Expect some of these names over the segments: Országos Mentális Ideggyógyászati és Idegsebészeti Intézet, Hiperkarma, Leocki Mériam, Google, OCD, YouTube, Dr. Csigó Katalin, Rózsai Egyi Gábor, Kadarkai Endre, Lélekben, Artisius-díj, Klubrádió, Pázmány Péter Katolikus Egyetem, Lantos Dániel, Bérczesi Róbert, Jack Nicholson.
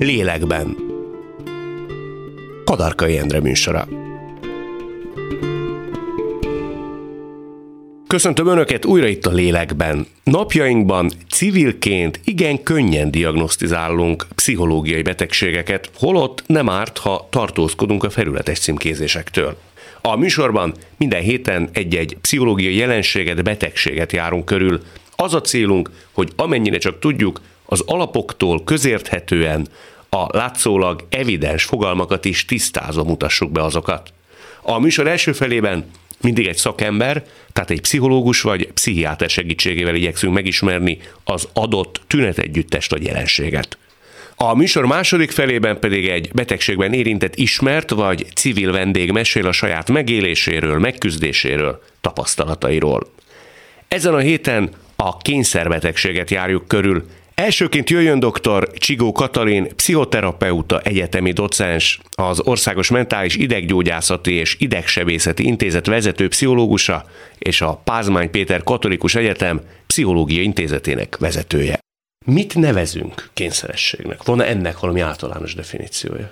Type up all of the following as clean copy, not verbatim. Lélekben. Kadarkai Endre műsora. Köszöntöm Önöket újra itt a Lélekben. Napjainkban civilként igen könnyen diagnosztizálunk pszichológiai betegségeket, holott nem árt, ha tartózkodunk a felületes címkézésektől. A műsorban minden héten egy-egy pszichológiai jelenséget, betegséget járunk körül. Az a célunk, hogy amennyire csak tudjuk, az alapoktól közérthetően a látszólag evidens fogalmakat is tisztázva mutassuk be azokat. A műsor első felében mindig egy szakember, tehát egy pszichológus vagy pszichiáter segítségével igyekszünk megismerni az adott tünetegyüttest vagy jelenséget. A műsor második felében pedig egy betegségben érintett ismert vagy civil vendég mesél a saját megéléséről, megküzdéséről, tapasztalatairól. Ezen a héten a kényszerbetegséget járjuk körül. Elsőként jöjjön dr. Csigó Katalin, pszichoterapeuta, egyetemi docens, az Országos Mentális Ideggyógyászati és Idegsebészeti Intézet vezető pszichológusa és a Pázmány Péter Katolikus Egyetem Pszichológiai Intézetének vezetője. Mit nevezünk kényszerességnek? Van ennek valami általános definíciója?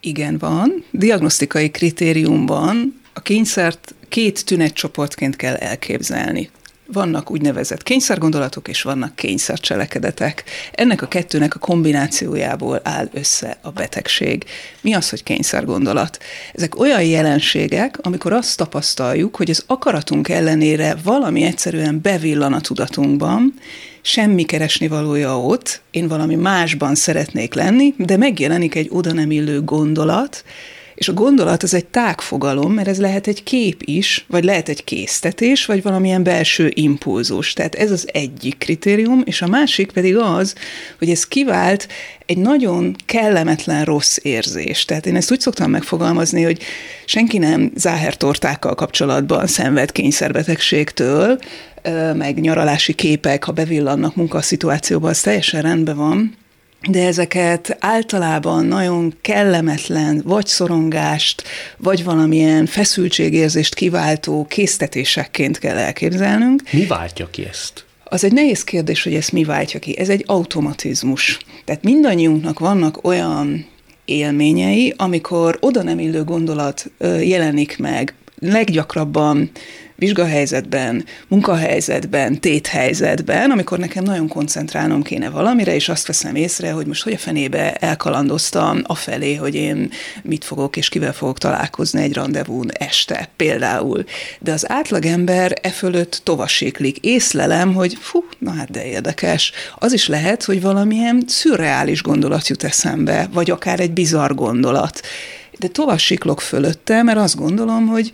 Igen, van. Diagnosztikai kritériumban a kényszert két tünetcsoportként kell elképzelni. Vannak úgynevezett kényszergondolatok, és vannak kényszercselekedetek. Ennek a kettőnek a kombinációjából áll össze a betegség. Mi az, hogy kényszergondolat? Ezek olyan jelenségek, amikor azt tapasztaljuk, hogy az akaratunk ellenére valami egyszerűen bevillan a tudatunkban, semmi keresnivalója ott, én valami másban szeretnék lenni, de megjelenik egy oda nem illő gondolat, és a gondolat az egy tágfogalom, mert ez lehet egy kép is, vagy lehet egy késztetés, vagy valamilyen belső impulzus. Tehát ez az egyik kritérium, és a másik pedig az, hogy ez kivált egy nagyon kellemetlen rossz érzés. Tehát én ezt úgy szoktam megfogalmazni, hogy senki nem záhertortákkal kapcsolatban szenved kényszerbetegségtől, meg nyaralási képek, ha bevillannak munkaszituációban, az teljesen rendben van, de ezeket általában nagyon kellemetlen, vagy szorongást, vagy valamilyen feszültségérzést kiváltó késztetésekként kell elképzelnünk. Mi váltja ki ezt? Az egy nehéz kérdés, hogy ezt mi váltja ki. Ez egy automatizmus. Tehát mindannyiunknak vannak olyan élményei, amikor oda nem illő gondolat jelenik meg, leggyakrabban vizsgahelyzetben, munkahelyzetben, téthelyzetben, amikor nekem nagyon koncentrálnom kéne valamire, és azt veszem észre, hogy most hogy a fenébe elkalandoztam afelé, hogy én mit fogok és kivel fogok találkozni egy randevún este például. De az átlagember e fölött tovasiklik. Észlelem, hogy fú, na hát de érdekes. Az is lehet, hogy valamilyen szürreális gondolat jut eszembe, vagy akár egy bizarr gondolat. De tovassiklok fölötte, mert azt gondolom, hogy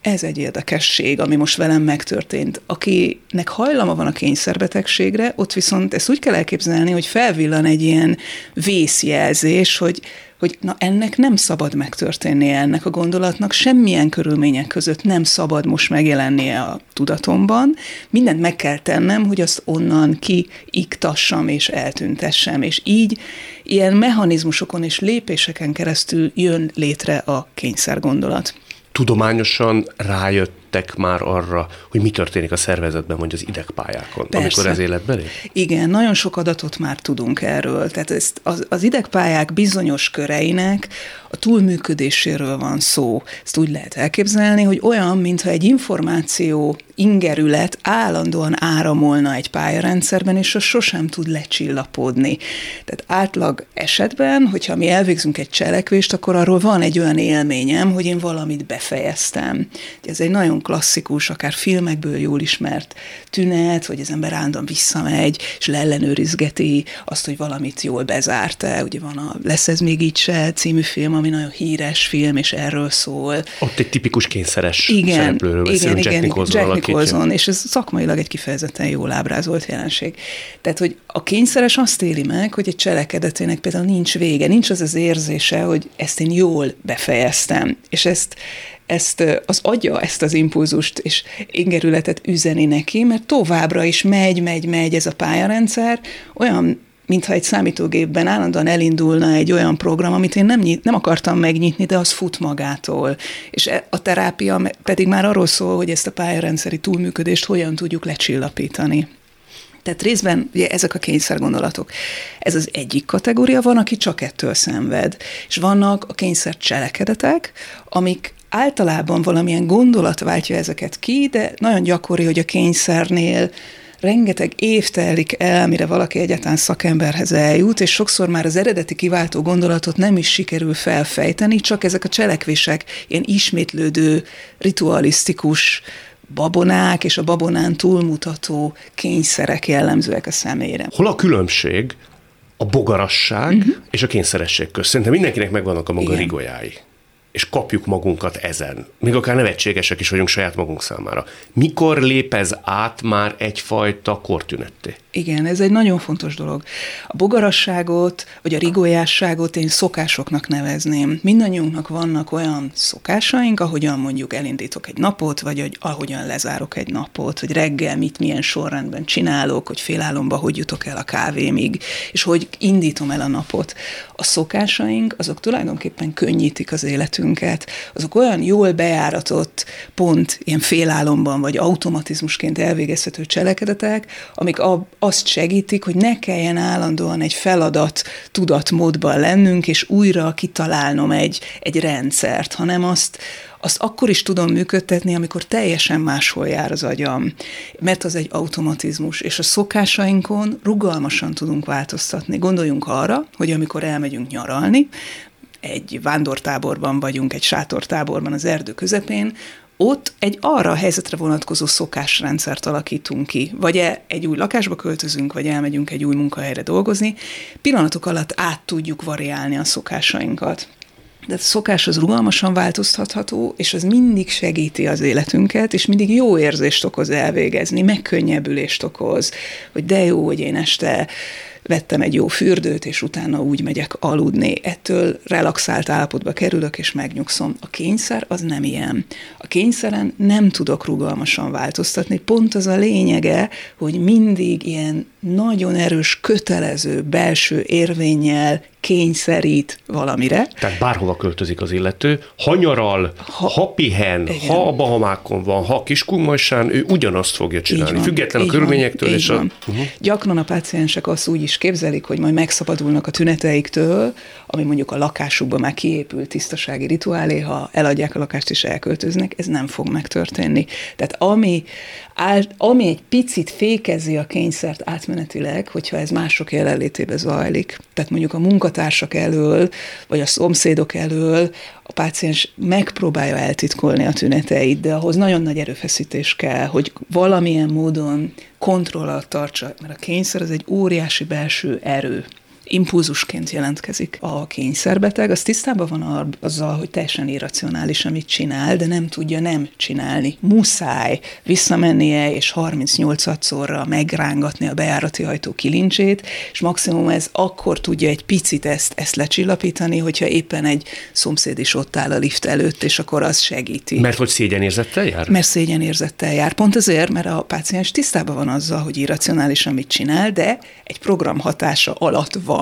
ez egy érdekesség, ami most velem megtörtént. Akinek hajlama van a kényszerbetegségre, ott viszont ezt úgy kell elképzelni, hogy felvillan egy ilyen vészjelzés, hogy na ennek nem szabad megtörténnie, ennek a gondolatnak semmilyen körülmények között nem szabad most megjelennie a tudatomban. Mindent meg kell tennem, hogy azt onnan kiiktassam és eltüntessem. És így ilyen mechanizmusokon és lépéseken keresztül jön létre a kényszergondolat. Tudományosan rájöttek már arra, hogy mi történik a szervezetben, vagy az idegpályákon, persze, amikor ez életbeli? Igen, nagyon sok adatot már tudunk erről. Tehát ezt az idegpályák bizonyos köreinek a túlműködéséről van szó. Ezt úgy lehet elképzelni, hogy olyan, mintha egy információ ingerület állandóan áramolna egy pályarendszerben, és az sosem tud lecsillapodni. Tehát átlag esetben, hogyha mi elvégzünk egy cselekvést, akkor arról van egy olyan élményem, hogy én valamit befejeztem. Ez egy nagyon klasszikus, akár filmekből jól ismert tünet, hogy az ember állandóan visszamegy, és leellenőrizgeti azt, hogy valamit jól bezárta. Ugye van a Lesz ez még így se című film, ami nagyon híres film, és erről szól. Ott egy tipikus kényszeres szereplőről beszélünk, Jack Nicholson. És ez szakmailag egy kifejezetten jól ábrázolt jelenség. Tehát, hogy a kényszeres azt éli meg, hogy egy cselekedetének például nincs vége, nincs az az érzése, hogy ezt én jól befejeztem, és ezt az agya ezt az impulzust és ingerületet üzeni neki, mert továbbra is megy ez a pályarendszer, olyan, mintha egy számítógépben állandóan elindulna egy olyan program, amit én nem akartam megnyitni, de az fut magától. És a terápia pedig már arról szól, hogy ezt a pályarendszeri túlműködést hogyan tudjuk lecsillapítani. Tehát részben ugye ezek a kényszergondolatok. Ez az egyik kategória, van, aki csak ettől szenved. És vannak a kényszer cselekedetek, amik általában valamilyen gondolat váltja ezeket ki, de nagyon gyakori, hogy a kényszernél rengeteg év telik el, mire valaki egyáltalán szakemberhez eljut, és sokszor már az eredeti kiváltó gondolatot nem is sikerül felfejteni, csak ezek a cselekvések ilyen ismétlődő, ritualisztikus babonák és a babonán túlmutató kényszerek jellemzőek a személyre. Hol a különbség a bogarasság és a kényszeresség közt? Szerintem mindenkinek megvannak a maga rigolyái, és kapjuk magunkat ezen. Még akár nevetségesek is vagyunk saját magunk számára. Mikor lép ez át már egyfajta kortünetté? Igen, ez egy nagyon fontos dolog. A bogarasságot, vagy a rigolyásságot én szokásoknak nevezném. Mindannyiunknak vannak olyan szokásaink, ahogyan mondjuk elindítok egy napot, vagy ahogyan lezárok egy napot, hogy reggel mit, milyen sorrendben csinálok, hogy félállomba hogy jutok el a kávémig, és hogy indítom el a napot. A szokásaink, azok tulajdonképpen könnyítik az életünket. Azok olyan jól bejáratott, pont ilyen félállomban, vagy automatizmusként elvégezhető cselekedetek, amik azt segítik, hogy ne kelljen állandóan egy feladat tudatmódban lennünk, és újra kitalálnom egy rendszert, hanem azt akkor is tudom működtetni, amikor teljesen máshol jár az agyam, mert az egy automatizmus, és a szokásainkon rugalmasan tudunk változtatni. Gondoljunk arra, hogy amikor elmegyünk nyaralni, egy vándortáborban vagyunk, egy sátortáborban az erdő közepén, ott egy arra a helyzetre vonatkozó szokásrendszert alakítunk ki. Vagy egy új lakásba költözünk, vagy elmegyünk egy új munkahelyre dolgozni. Pillanatok alatt át tudjuk variálni a szokásainkat. De a szokás az rugalmasan változtatható, és az mindig segíti az életünket, és mindig jó érzést okoz elvégezni, megkönnyebbülést okoz, hogy de jó, hogy én este vettem egy jó fürdőt, és utána úgy megyek aludni. Ettől relaxált állapotba kerülök, és megnyugszom. A kényszer az nem ilyen. A kényszeren nem tudok rugalmasan változtatni. Pont az a lényege, hogy mindig ilyen nagyon erős, kötelező belső érvénnyel kényszerít valamire. Tehát bárhova költözik az illető, ha nyaral, ha pihen, ha a Bahamákon van, ha Kiskunmajsán, ő ugyanazt fogja csinálni, független a körülményektől. Gyakran a páciensek azt úgy is képzelik, hogy majd megszabadulnak a tüneteiktől, ami mondjuk a lakásukban már kiépült tisztasági rituálé, ha eladják a lakást és elköltöznek, ez nem fog megtörténni. Tehát ami egy picit fékezi a kényszert átmenetileg, hogyha ez mások jelenlétében zajlik. Tehát mondjuk a munkatársak elől, vagy a szomszédok elől a páciens megpróbálja eltitkolni a tüneteit, de ahhoz nagyon nagy erőfeszítés kell, hogy valamilyen módon kontroll alatt tartsa, mert a kényszer az egy óriási belső erő. Impulzusként jelentkezik a kényszerbeteg, az tisztában van azzal, hogy teljesen irracionális, amit csinál, de nem tudja nem csinálni. Muszáj visszamennie, és 38-szorra megrángatni a bejárati ajtó kilincsét, és maximum ez akkor tudja egy picit ezt lecsillapítani, hogyha éppen egy szomszéd is ott áll a lift előtt, és akkor az segíti. Mert hogy szégyenérzettel jár? Mert szégyenérzettel jár. Pont azért, mert a páciens tisztában van azzal, hogy irracionális, amit csinál, de egy program hatása alatt van,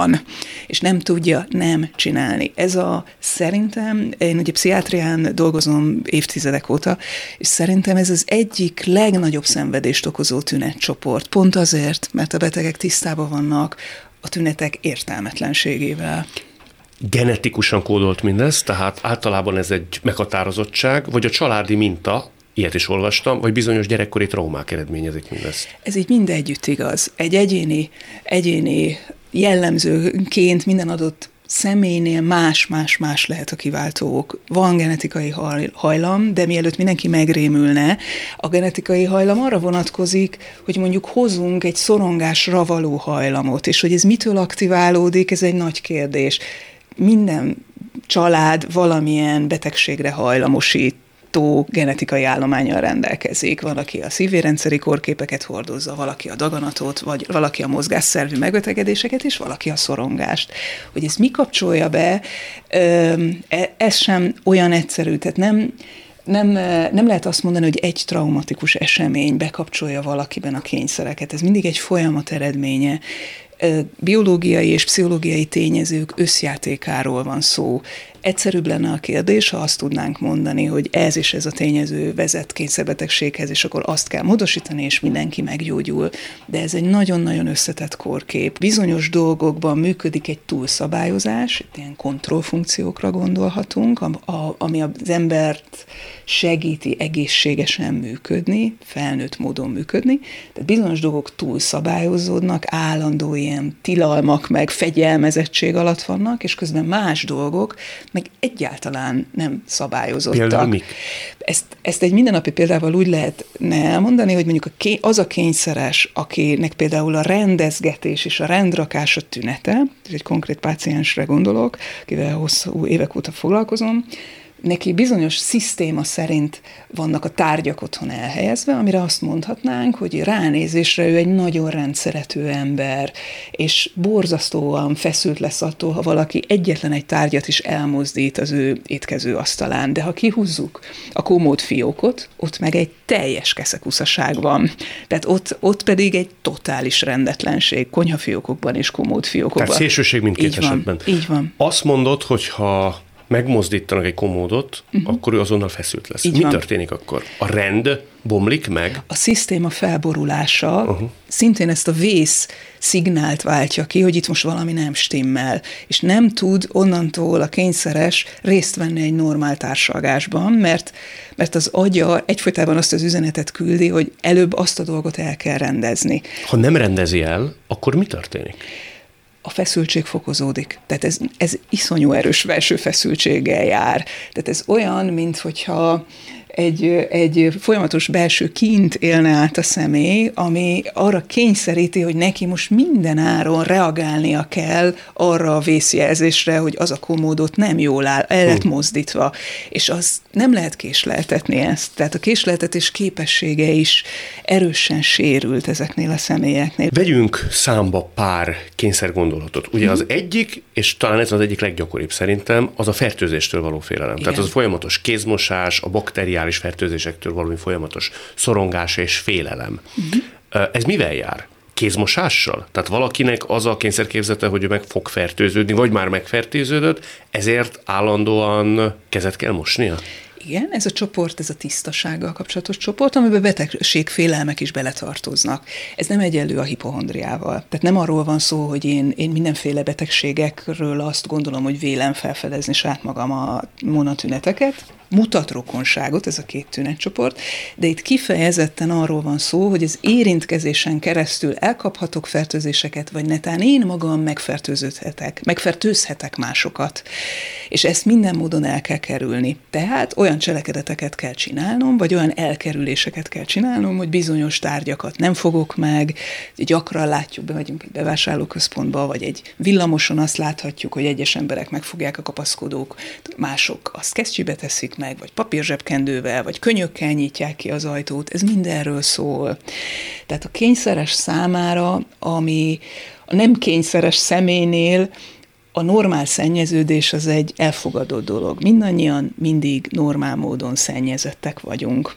és nem tudja nem csinálni. Szerintem, én ugye pszichiátrián dolgozom évtizedek óta, és szerintem ez az egyik legnagyobb szenvedést okozó tünetcsoport. Pont azért, mert a betegek tisztában vannak a tünetek értelmetlenségével. Genetikusan kódolt mindez, tehát általában ez egy meghatározottság, vagy a családi minta, ilyet is olvastam, vagy bizonyos gyerekkori traumák eredményezik mindezt. Ez így mind együtt igaz. Egy egyéni jellemzőként minden adott személynél más-más-más lehet a kiváltók. Van genetikai hajlam, de mielőtt mindenki megrémülne, a genetikai hajlam arra vonatkozik, hogy mondjuk hozunk egy szorongásra való hajlamot, és hogy ez mitől aktiválódik, ez egy nagy kérdés. Minden család valamilyen betegségre hajlamosít, genetikai állománnyal rendelkezik. Valaki a szívérendszeri kórképeket hordozza, valaki a daganatot, vagy valaki a mozgásszervi megbetegedéseket, és valaki a szorongást. Hogy ez mi kapcsolja be, ez sem olyan egyszerű, tehát nem lehet azt mondani, hogy egy traumatikus esemény bekapcsolja valakiben a kényszereket. Ez mindig egy folyamat eredménye. Biológiai és pszichológiai tényezők összjátékáról van szó. Egyszerűbb lenne a kérdés, ha azt tudnánk mondani, hogy ez és ez a tényező vezet kényszerbetegséghez, és akkor azt kell módosítani, és mindenki meggyógyul. De ez egy nagyon-nagyon összetett kórkép. Bizonyos dolgokban működik egy túlszabályozás, itt ilyen kontrollfunkciókra gondolhatunk, ami az embert segíti egészségesen működni, felnőtt módon működni. Tehát bizonyos dolgok túlszabályozódnak, állandó ilyen tilalmak meg fegyelmezettség alatt vannak, és közben más dolgok meg egyáltalán nem szabályozottak. Például mik? Ezt egy mindennapi példával úgy lehetne elmondani, hogy mondjuk az a kényszeres, akinek például a rendezgetés és a rendrakás a tünete, és egy konkrét páciensre gondolok, akivel hosszú évek óta foglalkozom, neki bizonyos szisztéma szerint vannak a tárgyak otthon elhelyezve, amire azt mondhatnánk, hogy ránézésre ő egy nagyon rendszerető ember, és borzasztóan feszült lesz attól, ha valaki egyetlen egy tárgyat is elmozdít az ő étkező asztalán. De ha kihúzzuk a komód fiókot, ott meg egy teljes keszekuszaság van. Tehát ott pedig egy totális rendetlenség konyhafiókokban és komódfiókokban. Tehát szélsőség mindkét esetben. Így van. Azt mondod, hogy ha megmozdítanak egy komódot, akkor ő azonnal feszült lesz. Így van. Történik akkor? A rend bomlik meg? A szisztéma felborulása szintén ezt a vész szignált váltja ki, hogy itt most valami nem stimmel, és nem tud onnantól a kényszeres részt venni egy normál társalgásban, mert az agya egyfolytában azt az üzenetet küldi, hogy előbb azt a dolgot el kell rendezni. Ha nem rendezi el, akkor mi történik? A feszültség fokozódik. Tehát ez iszonyú erős belső feszültséggel jár. Tehát ez olyan, mint hogyha egy folyamatos belső kint élne át a személy, ami arra kényszeríti, hogy neki most minden áron reagálnia kell arra a vészjelzésre, hogy az a komódot nem jól áll, el lett mozdítva. És az nem lehet késleltetni ezt. Tehát a késleltetés képessége is erősen sérült ezeknél a személyeknél. Vegyünk számba pár kényszergondolatot. Ugye az egyik, és talán ez az egyik leggyakoribb szerintem, az a fertőzéstől való félelem. Igen. Tehát az a folyamatos kézmosás, a bakteriális és fertőzésektől valami folyamatos szorongás és félelem. Ez mivel jár? Kézmosással? Tehát valakinek az a kényszerképzete, hogy ő meg fog fertőződni, vagy már megfertőződött, ezért állandóan kezet kell mosnia? Igen, ez a csoport, ez a tisztasággal kapcsolatos csoport, amiben betegségfélelmek is beletartoznak. Ez nem egyenlő a hipohondriával. Tehát nem arról van szó, hogy én mindenféle betegségekről azt gondolom, hogy vélem felfedezni saját magam a monatüneteket. Mutat rokonságot, ez a két tünetcsoport, de itt kifejezetten arról van szó, hogy az érintkezésen keresztül elkaphatok fertőzéseket, vagy netán én magam megfertőzhetek másokat. És ezt minden módon el kell kerülni. Tehát olyan cselekedeteket kell csinálnom, vagy olyan elkerüléseket kell csinálnom, hogy bizonyos tárgyakat nem fogok meg, gyakran látjuk, bemegyünk egy bevásárlóközpontba, vagy egy villamoson azt láthatjuk, hogy egyes emberek megfogják a kapaszkodók, mások azt kesztyűbe teszik meg, vagy papírzsebkendővel, vagy könnyökkel nyitják ki az ajtót, ez mindenről szól. Tehát a kényszeres számára, ami a nem kényszeres személynél a normál szennyeződés az egy elfogadott dolog. Mindannyian mindig normál módon szennyezettek vagyunk.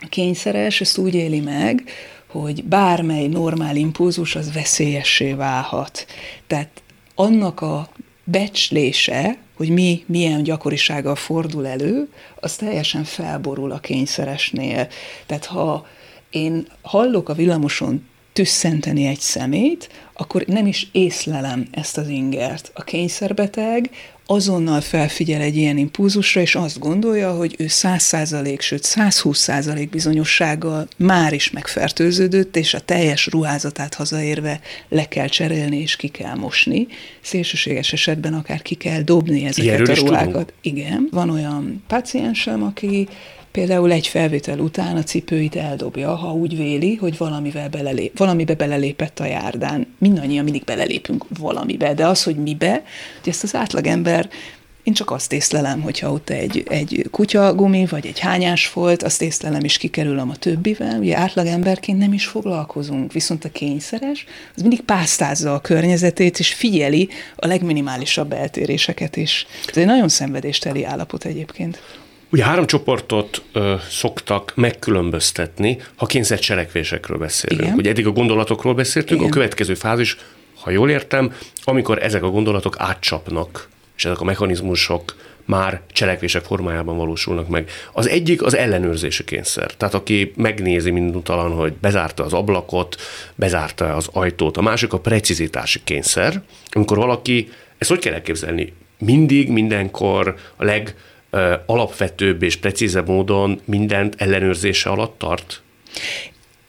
A kényszeres ezt úgy éli meg, hogy bármely normál impulzus az veszélyessé válhat. Tehát annak a becslése, hogy milyen gyakorisággal fordul elő, az teljesen felborul a kényszeresnél. Tehát ha én hallok a villamoson tüsszenteni egy szemét, akkor nem is észlelem ezt az ingert. A kényszerbeteg azonnal felfigyel egy ilyen impulzusra, és azt gondolja, hogy ő 100%, sőt 120% bizonyossággal már is megfertőződött, és a teljes ruházatát hazaérve le kell cserélni, és ki kell mosni. Szélsőséges esetben akár ki kell dobni ezeket a ruhákat. Igen. Van olyan páciensem, aki például egy felvétel után a cipőit eldobja, ha úgy véli, hogy valamibe belelépett a járdán. Mindannyian mindig belelépünk valamibe, de az, hogy mibe, hogy ezt az átlagember, én csak azt észlelem, hogyha ott egy kutyagumi, vagy egy hányásfolt, azt észlelem és kikerülöm a többivel, ugye átlagemberként nem is foglalkozunk, viszont a kényszeres, az mindig pásztázza a környezetét, és figyeli a legminimálisabb eltéréseket is. Ez egy nagyon szenvedésteli állapot egyébként. Ugye 3 csoportot szoktak megkülönböztetni, ha kényszercselekvésekről beszélünk. Igen. Ugye eddig a gondolatokról beszéltünk, igen. A következő fázis, ha jól értem, amikor ezek a gondolatok átcsapnak, és ezek a mechanizmusok már cselekvések formájában valósulnak meg. Az egyik az ellenőrzési kényszer. Tehát aki megnézi mindutalan, hogy bezárta az ablakot, bezárta az ajtót. A másik a precizitási kényszer, amikor valaki, ezt hogy kell elképzelni? Mindig, mindenkor a legalapvetőbb és precízebb módon mindent ellenőrzése alatt tart?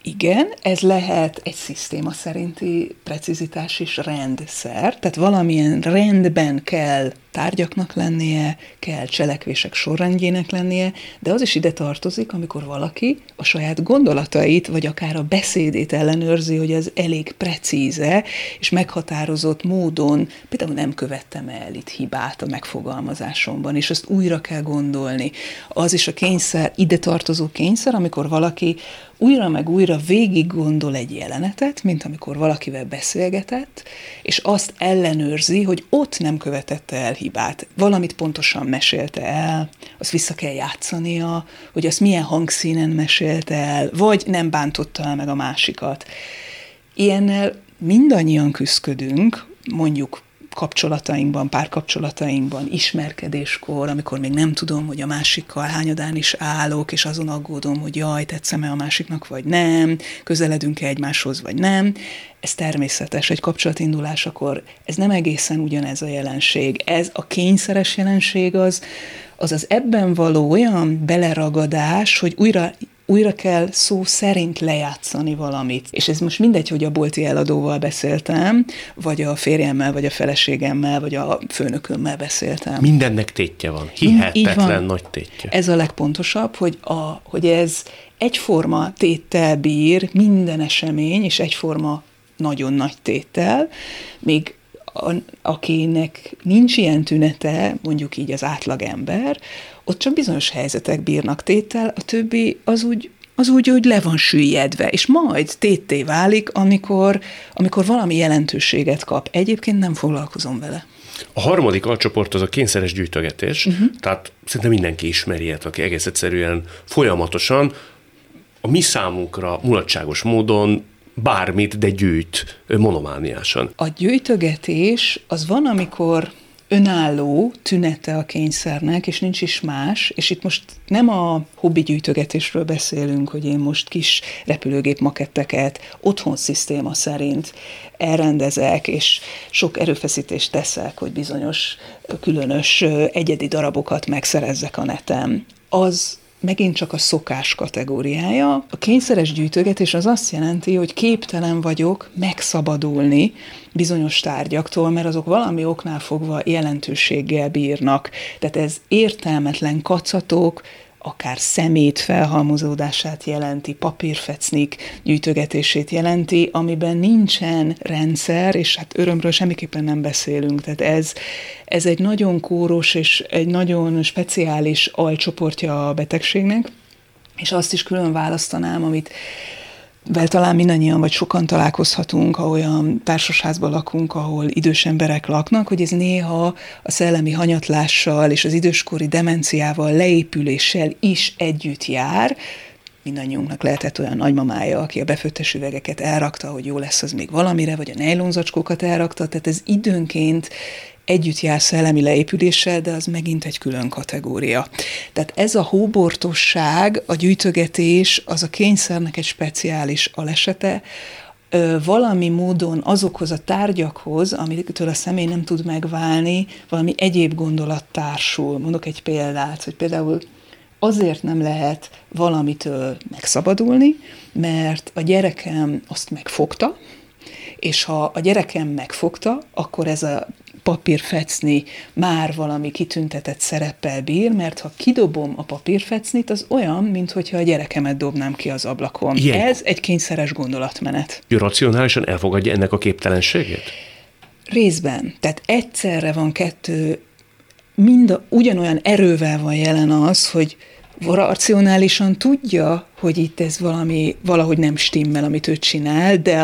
Igen, ez lehet egy szisztéma szerinti precizitás is, rendszer, tehát valamilyen rendben kell tárgyaknak lennie, kell cselekvések sorrendjének lennie, de az is ide tartozik, amikor valaki a saját gondolatait, vagy akár a beszédét ellenőrzi, hogy ez elég precíze, és meghatározott módon, például nem követtem el itt hibát a megfogalmazásomban, és ezt újra kell gondolni. Az is a kényszer, ide tartozó kényszer, amikor valaki újra meg újra végig gondol egy jelenetet, mint amikor valakivel beszélgetett, és azt ellenőrzi, hogy ott nem követette el hibát. Valamit pontosan mesélte el, azt vissza kell játszania, hogy azt milyen hangszínen mesélte el, vagy nem bántotta el meg a másikat. Ilyennel mindannyian küzdködünk, mondjuk kapcsolatainkban, párkapcsolatainkban, ismerkedéskor, amikor még nem tudom, hogy a másikkal hányadán is állok, és azon aggódom, hogy jaj, tetszem-e a másiknak, vagy nem, közeledünk-e egymáshoz, vagy nem. Ez természetes, egy kapcsolatindulásakor ez nem egészen ugyanez a jelenség. Ez a kényszeres jelenség az ebben való olyan beleragadás, hogy újra kell szó szerint lejátszani valamit. És ez most mindegy, hogy a bolti eladóval beszéltem, vagy a férjemmel, vagy a feleségemmel, vagy a főnökömmel beszéltem. Mindennek tétje van. Hihetetlen nagy tétje. Ez a legpontosabb, hogy ez egyforma téttel bír minden esemény, és egyforma nagyon nagy téttel, még akinek nincs ilyen tünete, mondjuk így az átlagember, ott csak bizonyos helyzetek bírnak téttel, a többi az úgy, hogy le van süllyedve, és majd tétté válik, amikor valami jelentőséget kap. Egyébként nem foglalkozom vele. A harmadik alcsoport az a kényszeres gyűjtögetés, tehát szerintem mindenki ismeri ilyet, aki egész egyszerűen folyamatosan a mi számunkra mulatságos módon bármit, de gyűjt monomániásan. A gyűjtögetés az van, amikor önálló tünete a kényszernek, és nincs is más, és itt most nem a hobbi gyűjtögetésről beszélünk, hogy én most kis repülőgép maketteket otthon szisztéma szerint elrendezek, és sok erőfeszítést teszek, hogy bizonyos különös egyedi darabokat megszerezzek a neten. Az megint csak a szokás kategóriája. A kényszeres gyűjtögetés az azt jelenti, hogy képtelen vagyok megszabadulni bizonyos tárgyaktól, mert azok valami oknál fogva jelentőséggel bírnak. Tehát ez értelmetlen kacatok, akár szemét felhalmozódását jelenti, papírfecnik gyűjtögetését jelenti, amiben nincsen rendszer, és hát örömről semmiképpen nem beszélünk. Tehát ez egy nagyon kóros és egy nagyon speciális alcsoportja a betegségnek, és azt is külön választanám, amit vel talán mindannyian, vagy sokan találkozhatunk, ha olyan társasházban lakunk, ahol idős emberek laknak, hogy ez néha a szellemi hanyatlással és az időskori demenciával, leépüléssel is együtt jár. Mindannyiunknak lehetett olyan nagymamája, aki a befőttes üvegeket elrakta, hogy jó lesz az még valamire, vagy a nejlonzacskókat elrakta, tehát ez időnként együtt jár szellemi leépüléssel, de az megint egy külön kategória. Tehát ez a hóbortosság, a gyűjtögetés, az a kényszernek egy speciális alesete, valami módon azokhoz a tárgyakhoz, amitől a személy nem tud megválni, valami egyéb gondolat társul. Mondok egy példát, hogy például azért nem lehet valamitől megszabadulni, mert a gyerekem azt megfogta, és ha a gyerekem megfogta, akkor ez a papírfecni már valami kitüntetett szereppel bír, mert ha kidobom a papírfecnit, az olyan, minthogyha a gyerekemet dobnám ki az ablakon. Ilyen. Ez egy kényszeres gondolatmenet. Ő racionálisan elfogadja ennek a képtelenségét? Részben. Tehát egyszerre van kettő, ugyanolyan erővel van jelen az, hogy racionálisan tudja, hogy itt ez valami, valahogy nem stimmel, amit ő csinál, de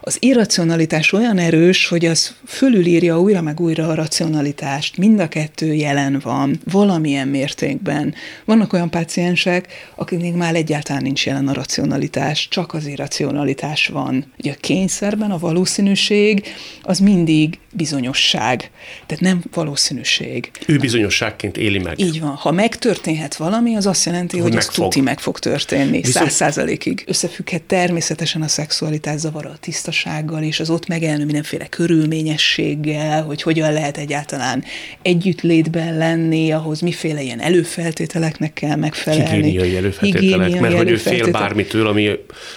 az irracionalitás olyan erős, hogy az fölülírja újra meg újra a racionalitást. Mind a kettő jelen van, valamilyen mértékben. Vannak olyan páciensek, akiknek már egyáltalán nincs jelen a racionalitás, csak az irracionalitás van. Ugye a kényszerben a valószínűség az mindig bizonyosság, tehát nem valószínűség. Ő bizonyosságként éli meg. Így van. Ha megtörténhet valami, az azt jelenti, hogy az tuti meg fog történni, 100%-ig. Összefügghet természetesen a szexualitás zavara a tisztasággal, és az ott megelnő mindenféle körülményességgel, hogy hogyan lehet egyáltalán együttlétben lenni, ahhoz miféle ilyen előfeltételeknek kell megfelelni. Higiéniai előfeltételek, mert hogy ő fél bármitől, ami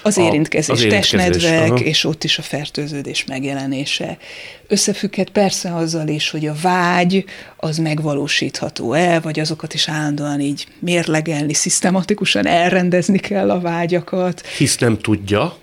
az érintkezés, testnedvek, aha. És ott is a fertőződés megjelenése. Összefügghet persze azzal is, hogy a vágy az megvalósítható-e, vagy azokat is állandóan így mérlegelni, szisztematikusan elrendezni kell a vágyakat. Hisz nem tudja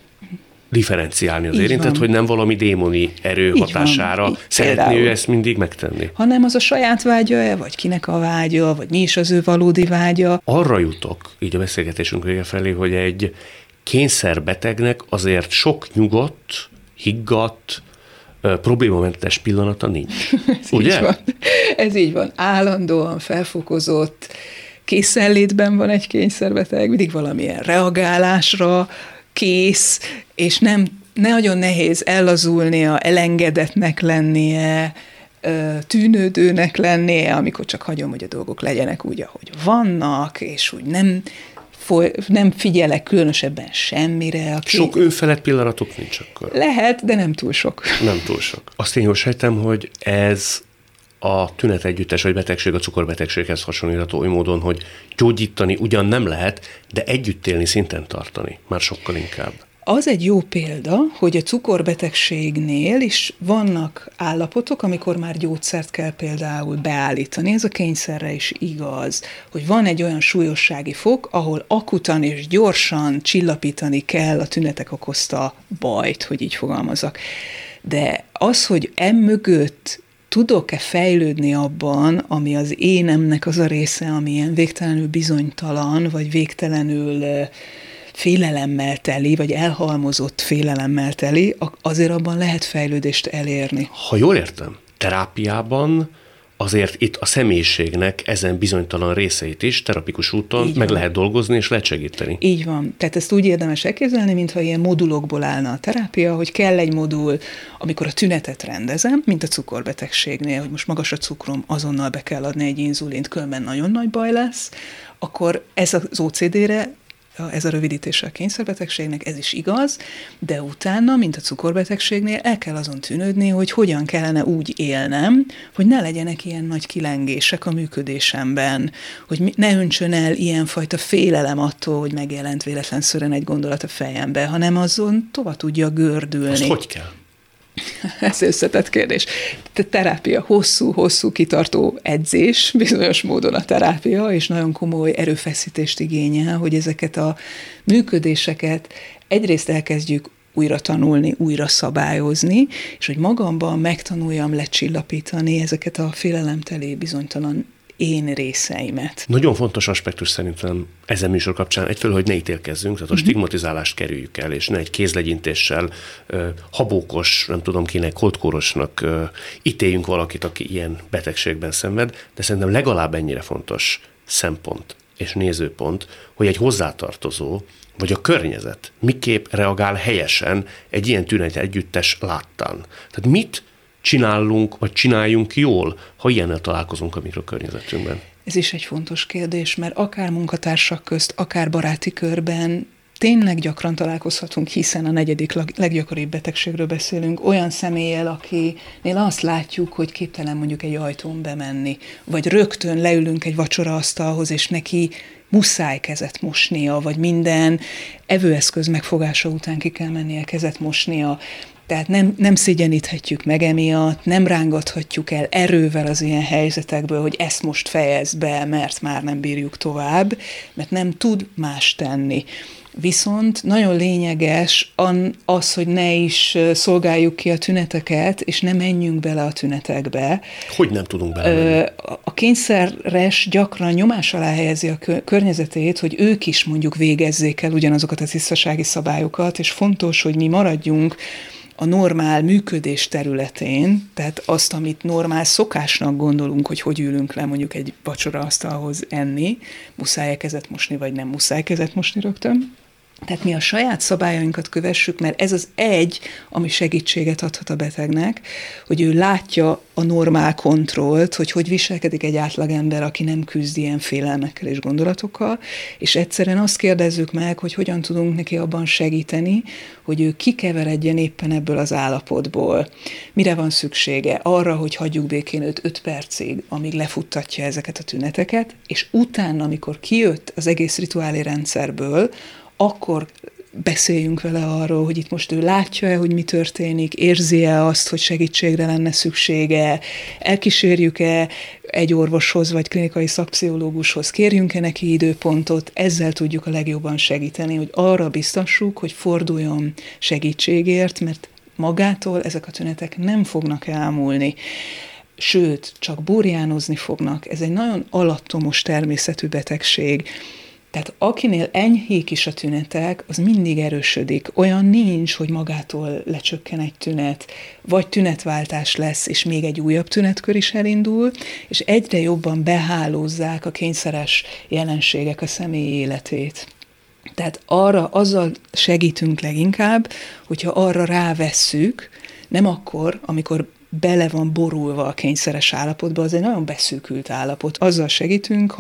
differenciálni az érintett, hogy nem valami démoni erő hatására szeretné ő ezt mindig megtenni. Hanem az a saját vágya-e, vagy kinek a vágya, vagy mi is az ő valódi vágya. Arra jutok, így a beszélgetésünk vége felé, hogy egy kényszerbetegnek azért sok nyugodt, higgadt, problémamentes pillanata nincs. Ugye? Így van. Ez így van. Állandóan felfokozott, készenlétben van egy kényszerbeteg, mindig valamilyen reagálásra kész, és nem nagyon nehéz ellazulnia, elengedetnek lennie, tűnődőnek lennie, amikor csak hagyom, hogy a dolgok legyenek úgy, ahogy vannak, és úgy nem figyelek különösebben semmire. Sok önfelett pillanatok nincs akkor. Lehet, de nem túl sok. Nem túl sok. Azt én jól sejtem, hogy ez a tünetegyüttes vagy betegség a cukorbetegséghez hasonlítható oly módon, hogy gyógyítani ugyan nem lehet, de együtt élni, szinten tartani, már sokkal inkább. Az egy jó példa, hogy a cukorbetegségnél is vannak állapotok, amikor már gyógyszert kell például beállítani. Ez a kényszerre is igaz, hogy van egy olyan súlyossági fok, ahol akutan és gyorsan csillapítani kell a tünetek okozta bajt, hogy így fogalmazzak. De az, hogy emögött tudok-e fejlődni abban, ami az énemnek az a része, ami ilyen végtelenül bizonytalan, vagy végtelenül félelemmel teli, vagy elhalmozott félelemmel teli, azért abban lehet fejlődést elérni. Ha jól értem, terápiában azért itt a személyiségnek ezen bizonytalan részeit is terapikus úton meg lehet dolgozni és lehet segíteni. Így van. Tehát ezt úgy érdemes elképzelni, mintha ilyen modulokból állna a terápia, hogy kell egy modul, amikor a tünetet rendezem, mint a cukorbetegségnél, hogy most magas a cukrom, azonnal be kell adni egy inzulint, különben nagyon nagy baj lesz, akkor ez az OCD-re, ez a rövidítése a kényszerbetegségnek, ez is igaz, de utána, mint a cukorbetegségnél, el kell azon tűnődni, hogy hogyan kellene úgy élnem, hogy ne legyenek ilyen nagy kilengések a működésemben, hogy ne öntsön el ilyenfajta félelem attól, hogy megjelent véletlenszerűen egy gondolat a fejembe, hanem azon tovább tudja gördülni. Azt hogy kell? Ez összetett kérdés. Terápia, hosszú-hosszú kitartó edzés, bizonyos módon a terápia, és nagyon komoly erőfeszítést igényel, hogy ezeket a működéseket egyrészt elkezdjük újra tanulni, újra szabályozni, és hogy magamban megtanuljam lecsillapítani ezeket a félelemteli, bizonytalan én részeimet. Nagyon fontos aspektus szerintem ezen műsor kapcsán egyfelől, hogy ne ítélkezzünk, tehát a stigmatizálást kerüljük el, és ne egy kézlegyintéssel habókos, nem tudom kinek, holdkórosnak ítéljünk valakit, aki ilyen betegségben szenved, de szerintem legalább ennyire fontos szempont és nézőpont, hogy egy hozzátartozó, vagy a környezet miképp reagál helyesen egy ilyen tünet együttes láttán. Tehát mit csinálunk, vagy csináljunk jól, ha ilyennel találkozunk a mikrokörnyezetünkben? Ez is egy fontos kérdés, mert akár munkatársak közt, akár baráti körben tényleg gyakran találkozhatunk, hiszen a negyedik leggyakoribb betegségről beszélünk, olyan személlyel, akinél azt látjuk, hogy képtelen mondjuk egy ajtón bemenni, vagy rögtön leülünk egy vacsoraasztalhoz, és neki muszáj kezet mosnia, vagy minden evőeszköz megfogása után ki kell mennie kezet mosnia. Tehát nem szégyeníthetjük meg emiatt, nem rángathatjuk el erővel az ilyen helyzetekből, hogy ezt most fejezd be, mert már nem bírjuk tovább, mert nem tud más tenni. Viszont nagyon lényeges az, hogy ne is szolgáljuk ki a tüneteket, és ne menjünk bele a tünetekbe. Hogy nem tudunk belemenni? A kényszeres gyakran nyomás alá helyezi a környezetét, hogy ők is mondjuk végezzék el ugyanazokat a tisztasági szabályokat, és fontos, hogy mi maradjunk a normál működés területén, tehát azt, amit normál szokásnak gondolunk, hogy ülünk le mondjuk egy vacsoraasztalhoz enni, muszáj kezet mosni, vagy nem muszáj kezet mosni rögtön. Tehát mi a saját szabályainkat kövessük, mert ez az egy, ami segítséget adhat a betegnek, hogy ő látja a normál kontrollt, hogy viselkedik egy átlagember, aki nem küzd ilyen félelmekkel és gondolatokkal, és egyszerűen azt kérdezzük meg, hogy hogyan tudunk neki abban segíteni, hogy ő kikeveredjen éppen ebből az állapotból. Mire van szüksége? Arra, hogy hagyjuk békén őt 5 percig, amíg lefuttatja ezeket a tüneteket, és utána, amikor kijött az egész rituálé rendszerből, akkor beszéljünk vele arról, hogy itt most ő látja-e, hogy mi történik, érzi-e azt, hogy segítségre lenne szüksége, elkísérjük-e egy orvoshoz vagy klinikai szakpszichológushoz, kérjünk-e neki időpontot, ezzel tudjuk a legjobban segíteni, hogy arra biztassuk, hogy forduljon segítségért, mert magától ezek a tünetek nem fognak elmúlni. Sőt, csak burjánozni fognak. Ez egy nagyon alattomos természetű betegség. Tehát akinél enyhék is a tünetek, az mindig erősödik. Olyan nincs, hogy magától lecsökken egy tünet, vagy tünetváltás lesz, és még egy újabb tünetkör is elindul, és egyre jobban behálózzák a kényszeres jelenségek a személyi életét. Tehát arra azzal segítünk leginkább, hogyha arra rávesszük, nem akkor, amikor bele van borulva a kényszeres állapotba, az egy nagyon beszűkült állapot. Azzal segítünk,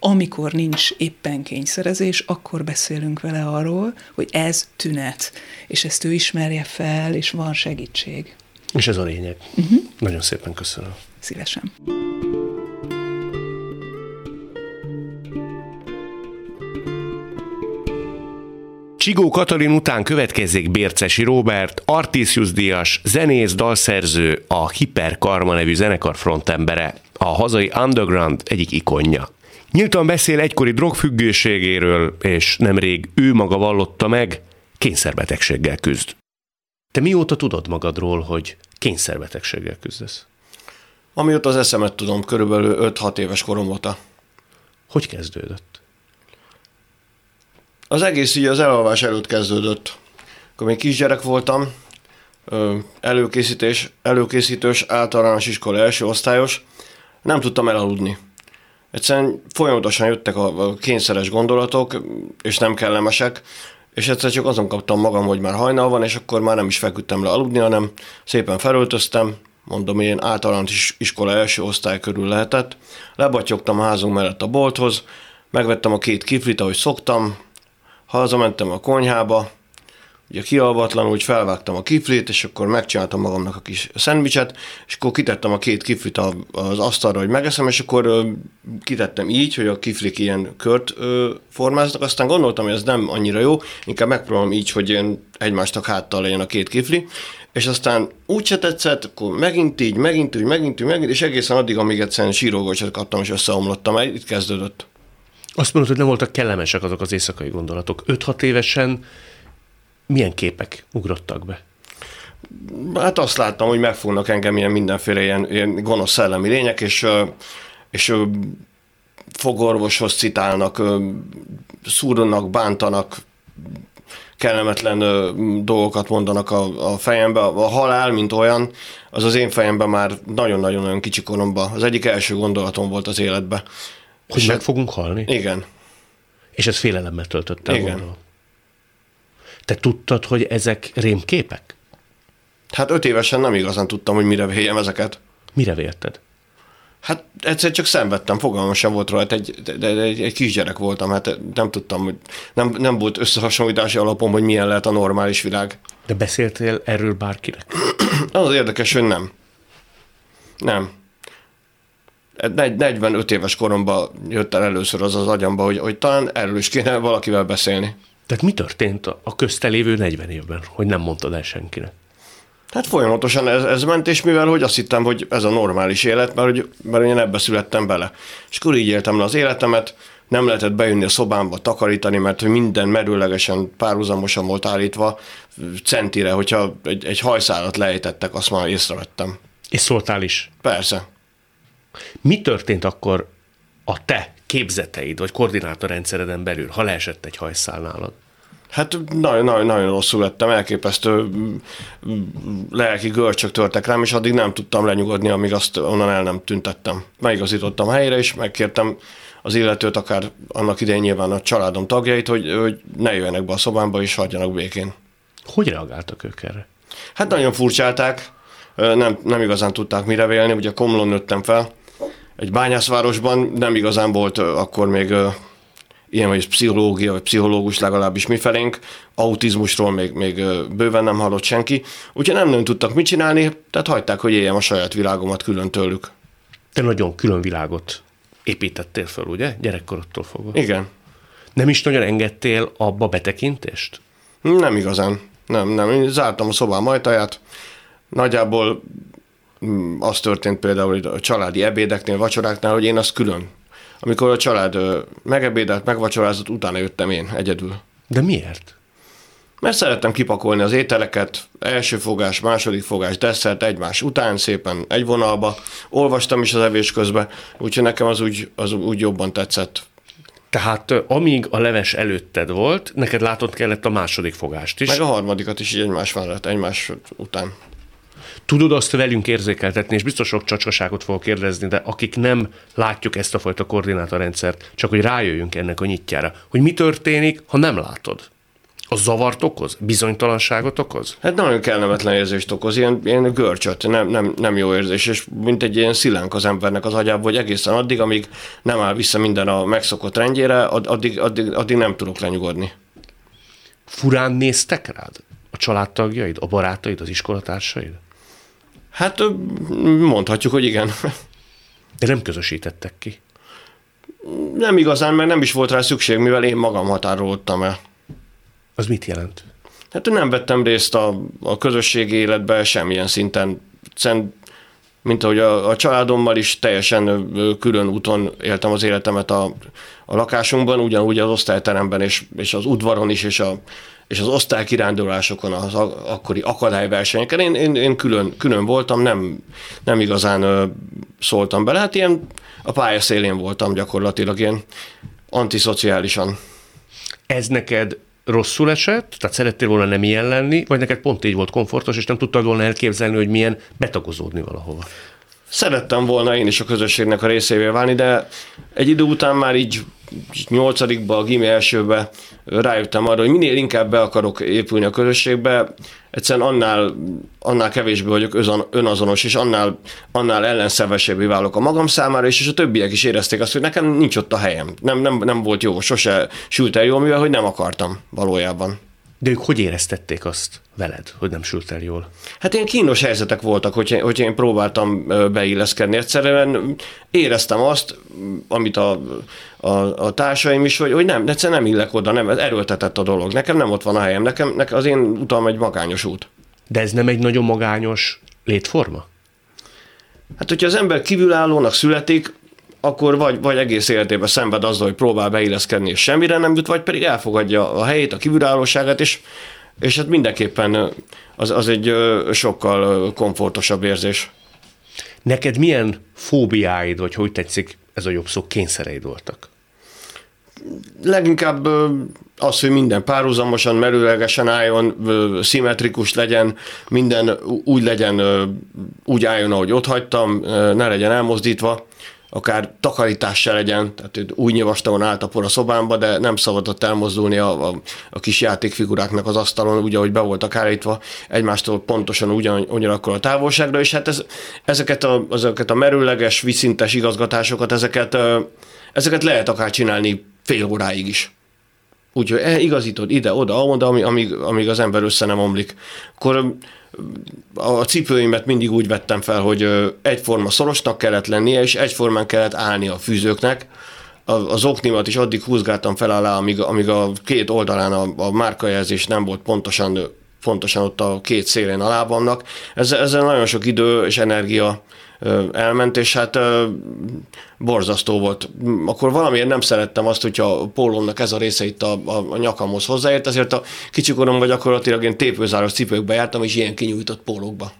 amikor nincs éppen kényszerezés, akkor beszélünk vele arról, hogy ez tünet, és ezt ő ismerje fel, és van segítség. És ez a lényeg. Uh-huh. Nagyon szépen köszönöm. Szívesen. Csigó Katalin után következzék Bérczesi Róbert, Artisius-díjas, zenész, dalszerző, a Hiperkarma nevű zenekar frontembere, a hazai underground egyik ikonja. Nyíltan beszél egykori drogfüggőségéről, és nemrég ő maga vallotta meg, kényszerbetegséggel küzd. Te mióta tudod magadról, hogy kényszerbetegséggel küzdesz? Amióta az eszemet tudom, körülbelül 5-6 éves korom óta. Hogy kezdődött? Az egész így az elalvás előtt kezdődött. Akkor még kisgyerek voltam, előkészítős, általános iskola első osztályos, nem tudtam elaludni. Egyszerűen folyamatosan jöttek a kényszeres gondolatok, és nem kellemesek, és egyszer csak azon kaptam magam, hogy már hajnal van, és akkor már nem is feküdtem le aludni, hanem szépen felöltöztem, mondom, ilyen általános iskola első osztály körül lehetett, lebatyogtam a házunk mellett a bolthoz, megvettem a 2 kiflit, ahogy szoktam, hazamentem a konyhába, ugye kialvatlanul úgy felvágtam a kiflit, és akkor megcsináltam magamnak a kis szendvicset, és akkor kitettem a 2 kiflit az asztalra, hogy megeszem, és akkor kitettem így, hogy a kiflik ilyen kört formáznak, aztán gondoltam, hogy ez nem annyira jó, inkább megpróbálom így, hogy ilyen egymásnak háttal legyen a 2 kifli, és aztán úgy se tetszett, akkor megint így, és egészen addig, amíg egyszerűen sírógócsot kaptam, és összeomlottam, itt kezdődött. Azt mondod, hogy nem voltak kellemesek azok az éjszakai gondolatok. 5-6 évesen milyen képek ugrottak be? Hát azt láttam, hogy megfognak engem ilyen mindenféle ilyen gonosz szellemi lények, és fogorvoshoz citálnak, szúrnak, bántanak, kellemetlen dolgokat mondanak a fejembe. A halál, mint olyan, az az én fejemben már nagyon-nagyon kicsi koromban. Az egyik első gondolatom volt az életben. Hogy meg fogunk halni? Igen. És ez félelemmel töltött el volna. Te tudtad, hogy ezek rémképek? Hát 5 évesen nem igazán tudtam, hogy mire véljem ezeket. Mire vélted? Hát egyszer csak szenvedtem, fogalmam sem volt rajta, egy kisgyerek voltam, hát nem tudtam, hogy nem volt összehasonlítási alapom, hogy milyen lehet a normális világ. De beszéltél erről bárkinek? Az érdekes, hogy nem. Nem. 45 éves koromban jött el először az agyamba, hogy talán erről is kéne valakivel beszélni. Tehát mi történt a köztelévő 40 évben, hogy nem mondtad el senkinek? Hát folyamatosan ez ment, és mivel hogy azt hittem, hogy ez a normális élet, mert ugye ebbe születtem bele. És akkor így éltem le az életemet, nem lehetett bejönni a szobámba takarítani, mert minden merőlegesen párhuzamosan volt állítva centire, hogyha egy hajszálat lejtettek, azt már észrevettem. És szóltál is? Persze. Mi történt akkor a te képzeteid, vagy koordinátorrendszereden belül, ha leesett egy hajszál nálad? Hát nagyon rosszul lettem, elképesztő lelki görcsök törtek rám, és addig nem tudtam lenyugodni, amíg azt onnan el nem tüntettem. Megigazítottam helyre, és megkértem az illetőt, akár annak idején nyilván a családom tagjait, hogy ne jöjjenek be a szobámba, és hagyjanak békén. Hogy reagáltak ők erre? Hát nagyon furcsálták, nem igazán tudták mire vélni, ugye Komlón nőttem fel, egy bányászvárosban nem igazán volt akkor még ilyen, vagy pszichológia, vagy pszichológus legalábbis mifelénk, autizmusról még bőven nem hallott senki, úgyhogy nem tudtak mit csinálni, tehát hagyták, hogy éljem a saját világomat külön tőlük. Te nagyon külön világot építettél fel, ugye? Gyerekkorodtól fogva. Igen. Nem is nagyon engedtél abba betekintést? Nem igazán. Nem. Én zártam a szobám ajtaját. Nagyjából az történt például a családi ebédeknél, vacsoráknál, hogy én azt külön. Amikor a család megebédelt, megvacsorázott, utána jöttem én egyedül. De miért? Mert szerettem kipakolni az ételeket, első fogás, második fogás, desszert egymás után, szépen egy vonalba. Olvastam is az evés közben, úgyhogy nekem az úgy jobban tetszett. Tehát amíg a leves előtted volt, neked látod kellett a második fogást is. Meg a harmadikat is így egymás mellett, egymás után. Tudod azt velünk érzékeltetni, és biztos sok csacskaságot fogok kérdezni, de akik nem látjuk ezt a fajta koordinátorrendszert, csak hogy rájöjjünk ennek a nyitjára, hogy mi történik, ha nem látod? A zavart okoz? Bizonytalanságot okoz? Hát nagyon kellemetlen érzést okoz, ilyen görcsöt, nem jó érzés, és mint egy ilyen szilánk az embernek az agyába, hogy egészen addig, amíg nem áll vissza minden a megszokott rendjére, addig nem tudok lenyugodni. Furán néztek rád? A családtagjaid, a barátaid, az iskolatársaid? Hát mondhatjuk, hogy igen. De nem közösítettek ki? Nem igazán, mert nem is volt rá szükség, mivel én magam határolódtam el. Az mit jelent? Hát nem vettem részt a közösségi életbe semmilyen szinten, mint ahogy a családommal is teljesen külön úton éltem az életemet a lakásunkban, ugyanúgy az osztályteremben és az udvaron is, és az osztálykirándulásokon, az akkori akadályversenyeken. Én külön voltam, nem igazán szóltam bele. Hát ilyen a pályaszélén voltam gyakorlatilag, ilyen antiszociálisan. Ez neked rosszul esett? Tehát szerettél volna nem ilyen lenni, vagy neked pont így volt komfortos, és nem tudtad volna elképzelni, hogy milyen betagozódni valahova? Szerettem volna én is a közösségnek a részévé válni, de egy idő után már így 8-ba, a gimi elsőbe rájöttem arra, hogy minél inkább be akarok épülni a közösségbe, egyszerűen annál kevésbé vagyok önazonos, és annál ellenszevesebbé válok a magam számára, és a többiek is érezték azt, hogy nekem nincs ott a helyem. Nem volt jó, sose sült el jól, mivel hogy nem akartam valójában. De ők hogy éreztették azt veled, hogy nem sült el jól? Hát ilyen kínos helyzetek voltak, hogy én próbáltam beilleszkedni. Egyszerűen éreztem azt, amit a társaim is, hogy egyszerűen nem illek oda, nem, erőltetett a dolog. Nekem nem ott van a helyem, nekem az én utam egy magányos út. De ez nem egy nagyon magányos létforma? Hát, hogyha az ember kívülállónak születik, akkor vagy egész életében szenved azzal, hogy próbál beilleszkedni, és semmire nem jut, vagy pedig elfogadja a helyét, a kívülállóságát, és hát mindenképpen az egy sokkal komfortosabb érzés. Neked milyen fóbiáid, vagy hogy tetszik, ez a jobb szó, kényszereid voltak? Leginkább az, hogy minden párhuzamosan, merőlegesen álljon, szimmetrikus legyen, minden úgy legyen, úgy álljon, ahogy ott hagytam, ne legyen elmozdítva, akár takarítás se legyen, tehát úgy nyilvastagon állt a por a szobámba, de nem szabadott elmozdulni a kis játékfiguráknak az asztalon, úgy, ahogy be voltak állítva egymástól pontosan ugyanakkor a távolságra, és hát ezeket a merőleges, viszintes igazgatásokat, ezeket lehet akár csinálni fél óráig is. Úgyhogy igazítod ide-oda, amíg az ember össze nem omlik. Akkor a cipőimet mindig úgy vettem fel, hogy egyforma szorosnak kellett lennie, és egyformán kellett állni a fűzőknek. Az oknimat is addig húzgáltam fel alá, amíg a két oldalán a márkajelzés nem volt pontosan pontosan ott a két szélén alá vannak. Ezzel nagyon sok idő és energia elment, és hát borzasztó volt. Akkor valamiért nem szerettem azt, hogyha a pólómnak ez a része itt a nyakamhoz hozzáért, ezért a kicsikorom gyakorlatilag én tépőzáros cipőkbe jártam, és ilyen kinyújtott pólókba.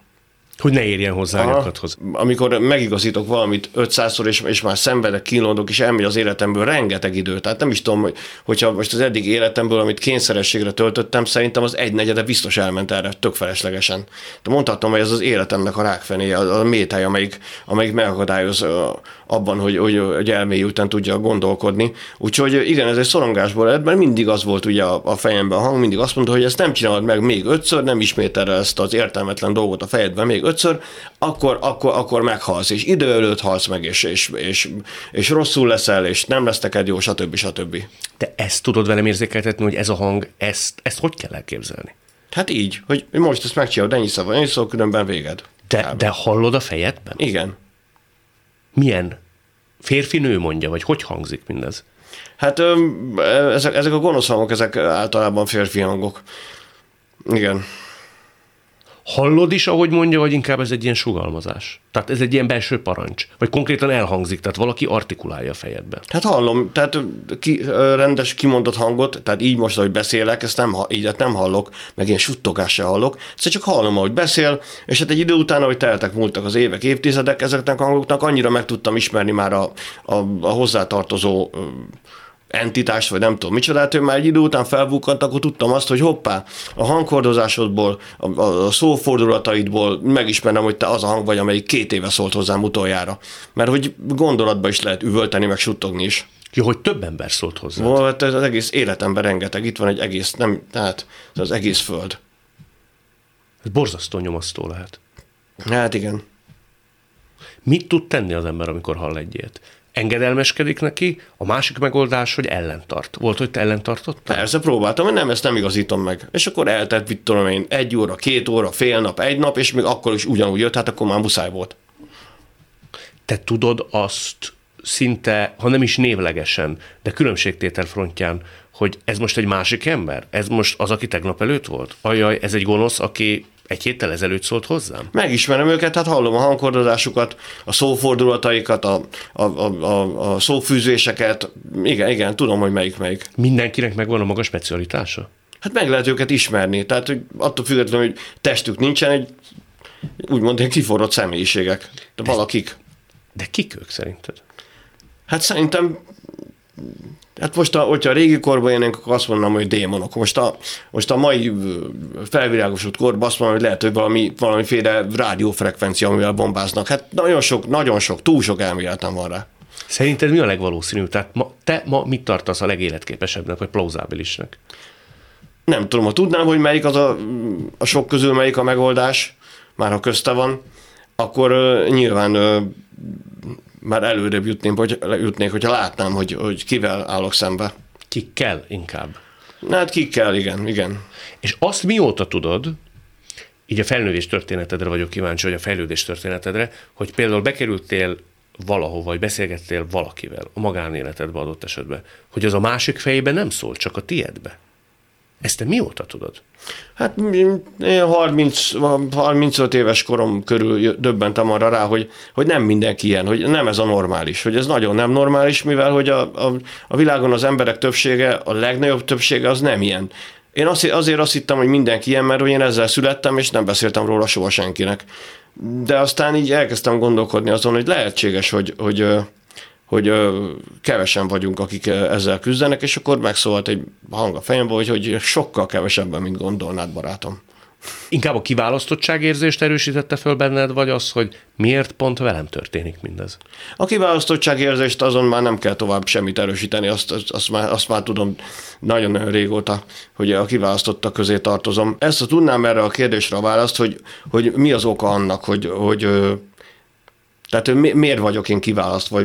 Hogy ne érjen hozzá a nyakadhoz. Amikor megigazítok valamit 500-szor, és már szenvedek, kínlódok, és elmegy az életemből rengeteg idő. Tehát nem is tudom, hogyha most az eddig életemből, amit kényszerességre töltöttem, szerintem az egynegyede biztos elment erre, tök feleslegesen. De mondhatom, hogy ez az életemnek a rákfenéje, a méhely, amelyik megakadályoz abban, hogy elmélyülten tudja gondolkodni. Úgyhogy igen, ez egy szorongásból lett, mert mindig az volt ugye a fejemben a hang, mindig azt mondta, hogy ezt nem csinálod meg még 5-ször, nem ismételd ezt az értelmetlen dolgot a fejedben még 5-ször, akkor meghalsz, és idő előtt halsz meg, és rosszul leszel, és nem lesz neked jó, stb. Te ezt tudod velem érzékeltetni, hogy ez a hang, ezt hogy kell elképzelni? Hát így, hogy most ezt megcsinálod, ennyi szó, különben véged. De hallod a fejedben? Igen. Milyen? Férfi-nő mondja, vagy hogy hangzik mindez? Hát ezek a gonosz hangok, ezek általában férfi hangok. Igen. Hallod is, ahogy mondja, vagy inkább ez egy ilyen sugalmazás? Tehát ez egy ilyen belső parancs? Vagy konkrétan elhangzik, tehát valaki artikulálja a fejedbe? Hát hallom, tehát rendes kimondott hangot, tehát így most, ahogy beszélek, ezt nem hallok, meg ilyen suttogást sem hallok, szóval csak hallom, ahogy beszél, és hát egy idő után, ahogy teltek, múltak az évek, évtizedek, ezeknek a hangoknak annyira meg tudtam ismerni már a hozzátartozó entitás, vagy nem tudom micsodát, ő már egy idő után felbukkantak, akkor tudtam azt, hogy hoppá, a hangkordozásodból, a szófordulataidból megismernem, hogy te az a hang vagy, amelyik 2 éve szólt hozzám utoljára. Mert hogy gondolatban is lehet üvölteni, meg suttogni is. Jó, hogy több ember szólt hozzá. Hát ez az egész életemben rengeteg. Itt van egy egész, nem, tehát az egész föld. Ez borzasztó nyomasztó lehet. Hát igen. Mit tud tenni az ember, amikor hall egy ilyet? Engedelmeskedik neki, a másik megoldás, hogy ellentart. Volt, hogy te ellentartottál? Persze, próbáltam, hogy ezt nem igazítom meg. És akkor eltelt, mit tudom én, 1 óra, 2 óra, fél nap, 1 nap, és még akkor is ugyanúgy jött, hát akkor már muszáj volt. Te tudod azt szinte, ha nem is névlegesen, de különbségtétel frontján, hogy ez most egy másik ember? Ez most az, aki tegnap előtt volt? Ajaj, ez egy gonosz, aki 1 héttel ezelőtt szólt hozzám? Megismerem őket, hát hallom a hangkordozásukat, a szófordulataikat, a szófűzéseket. Igen, tudom, hogy melyik. Mindenkinek megvan a maga specialitása? Hát meg lehet őket ismerni. Tehát hogy attól függetlenül, hogy testük nincsen, egy úgymond kiforrott személyiségek. De valakik. De kik ők szerinted? Hát szerintem... Hát most, hogyha a régi korban élnénk, akkor azt mondanám, hogy démonok. Most a mai felvilágosult korban azt mondom, hogy lehet, hogy valamiféle rádiófrekvencia, amivel bombáznak. Hát nagyon sok, túl sok elméletem van rá. Szerinted mi a legvalószínűbb? Tehát te ma mit tartasz a legéletképesebbnek, vagy plauzábilisnek? Nem tudom, ha tudnám, hogy melyik az a sok közül melyik a megoldás, már ha közte van, akkor nyilván... Már előrébb jutnék, hogyha látnám, hogy kivel állok szembe. Kikkel inkább. Hát kikkel, igen. És azt mióta tudod, így a felnővés történetedre vagyok kíváncsi, vagy a fejlődés történetedre, hogy például bekerültél valahova, vagy beszélgettél valakivel a magánéletedbe adott esetben, hogy az a másik fejébe nem szól, csak a tiédbe. Ezt te mióta tudod? Hát én 35 éves korom körül döbbentem arra rá, hogy nem mindenki ilyen, hogy nem ez a normális, hogy ez nagyon nem normális, mivel hogy a világon az emberek többsége, a legnagyobb többsége az nem ilyen. Én azért azt hittem, hogy mindenki ilyen, mert hogy én ezzel születtem, és nem beszéltem róla soha senkinek. De aztán így elkezdtem gondolkodni azon, hogy lehetséges, hogy kevesen vagyunk, akik ezzel küzdenek, és akkor megszólalt egy hang a fejembe, hogy sokkal kevesebben, mint gondolnád, barátom. Inkább a kiválasztottságérzést erősítette föl benned, vagy az, hogy miért pont velem történik mindez? A kiválasztottságérzést azon már nem kell tovább semmit erősíteni, azt már tudom nagyon régóta, hogy a kiválasztottak közé tartozom. Ezt tudnám erre a kérdésre a választ, hogy mi az oka annak, hogy tehát miért vagyok én kiválasztva,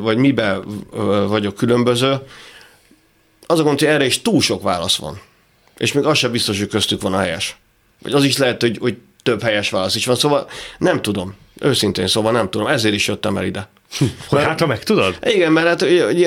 vagy miben vagyok különböző? Az a gond, hogy erre is túl sok válasz van. És még az sem biztos, hogy köztük van a helyes. Vagy az is lehet, hogy több helyes válasz is van. Szóval nem tudom. Őszintén szóval nem tudom. Ezért is jöttem el ide. Hogy hát, ha megtudod? Igen, mert hát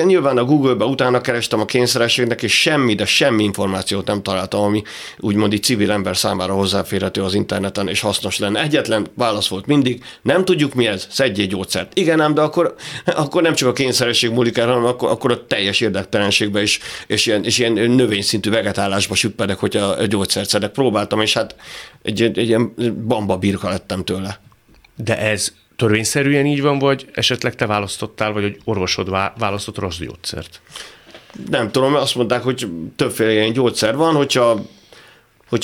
nyilván a Google-ben utána kerestem a kényszerességnek, és semmi, de semmi információt nem találtam, ami úgymond így civil ember számára hozzáférhető az interneten, és hasznos lenne. Egyetlen válasz volt mindig, nem tudjuk mi ez, szedjél gyógyszert. Igen, ám, de akkor nem csak a kényszeresség múlik el, hanem akkor a teljes érdektelenségbe is, és ilyen növényszintű vegetálásba süppedek, hogy a gyógyszert szedek. Próbáltam, és hát egy ilyen bamba birka lettem tőle. De ez törvényszerűen így van, vagy esetleg te választottál, vagy hogy orvosod választott rossz gyógyszert? Nem tudom, azt mondták, hogy többféle ilyen gyógyszer van, hogyha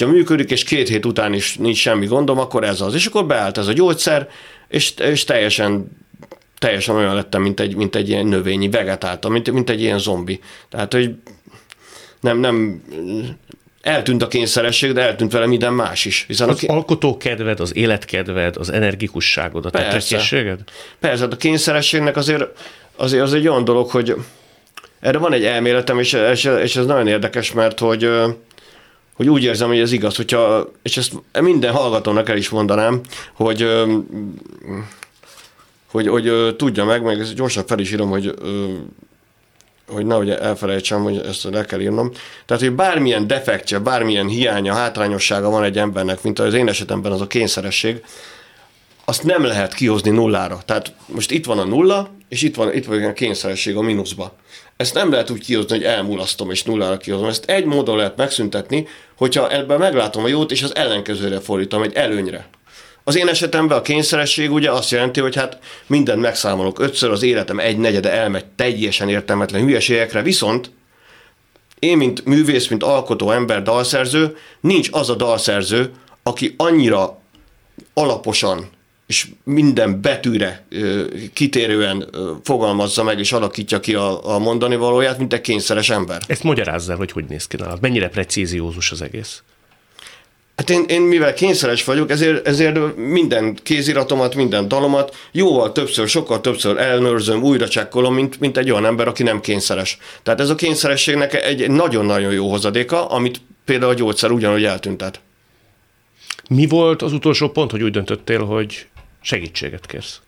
működik, és 2 hét után is nincs semmi gondom, akkor ez az. És akkor beállt ez a gyógyszer, és teljesen olyan lettem, mint egy ilyen növényi, vegetáltam, mint egy ilyen zombi. Tehát, hogy nem eltűnt a kényszeresség, de eltűnt vele minden más is. Hiszen az alkotókedved, az életkedved, az energikusságod, a tetszésséged? Persze, a kényszerességnek azért az egy olyan dolog, hogy erre van egy elméletem, és ez nagyon érdekes, mert hogy úgy érzem, hogy ez igaz, hogyha, és ezt minden hallgatónak el is mondanám, hogy tudja meg ezt gyorsan fel is írom, hogy nehogy elfelejtsem, hogy ezt le kell írnom. Tehát, hogy bármilyen defektje, bármilyen hiánya, hátrányossága van egy embernek, mint az én esetemben az a kényszeresség, azt nem lehet kihozni nullára. Tehát most itt van a nulla, és itt van a kényszeresség a mínuszba. Ezt nem lehet úgy kihozni, hogy elmulasztom és nullára kihozom. Ezt egy módon lehet megszüntetni, hogyha ebben meglátom a jót, és az ellenkezőre fordítom, egy előnyre. Az én esetemben a kényszeresség ugye azt jelenti, hogy hát mindent megszámolok 5-ször, az életem 1/4 elmegy teljesen értelmetlen hülyeségekre, viszont én, mint művész, mint alkotó ember, dalszerző, nincs az a dalszerző, aki annyira alaposan és minden betűre kitérően fogalmazza meg és alakítja ki a mondani valóját, mint egy kényszeres ember. Ezt magyarázz el, hogy hogy néz ki nálad, mennyire precíziózus az egész? Hát én mivel kényszeres vagyok, ezért minden kéziratomat, minden dalomat sokkal többször ellenőrzöm, újra csekkolom, mint egy olyan ember, aki nem kényszeres. Tehát ez a kényszerességnek egy nagyon-nagyon jó hozadéka, amit például a gyógyszer ugyanúgy eltüntet. Mi volt az utolsó pont, hogy úgy döntöttél, hogy segítséget kérsz?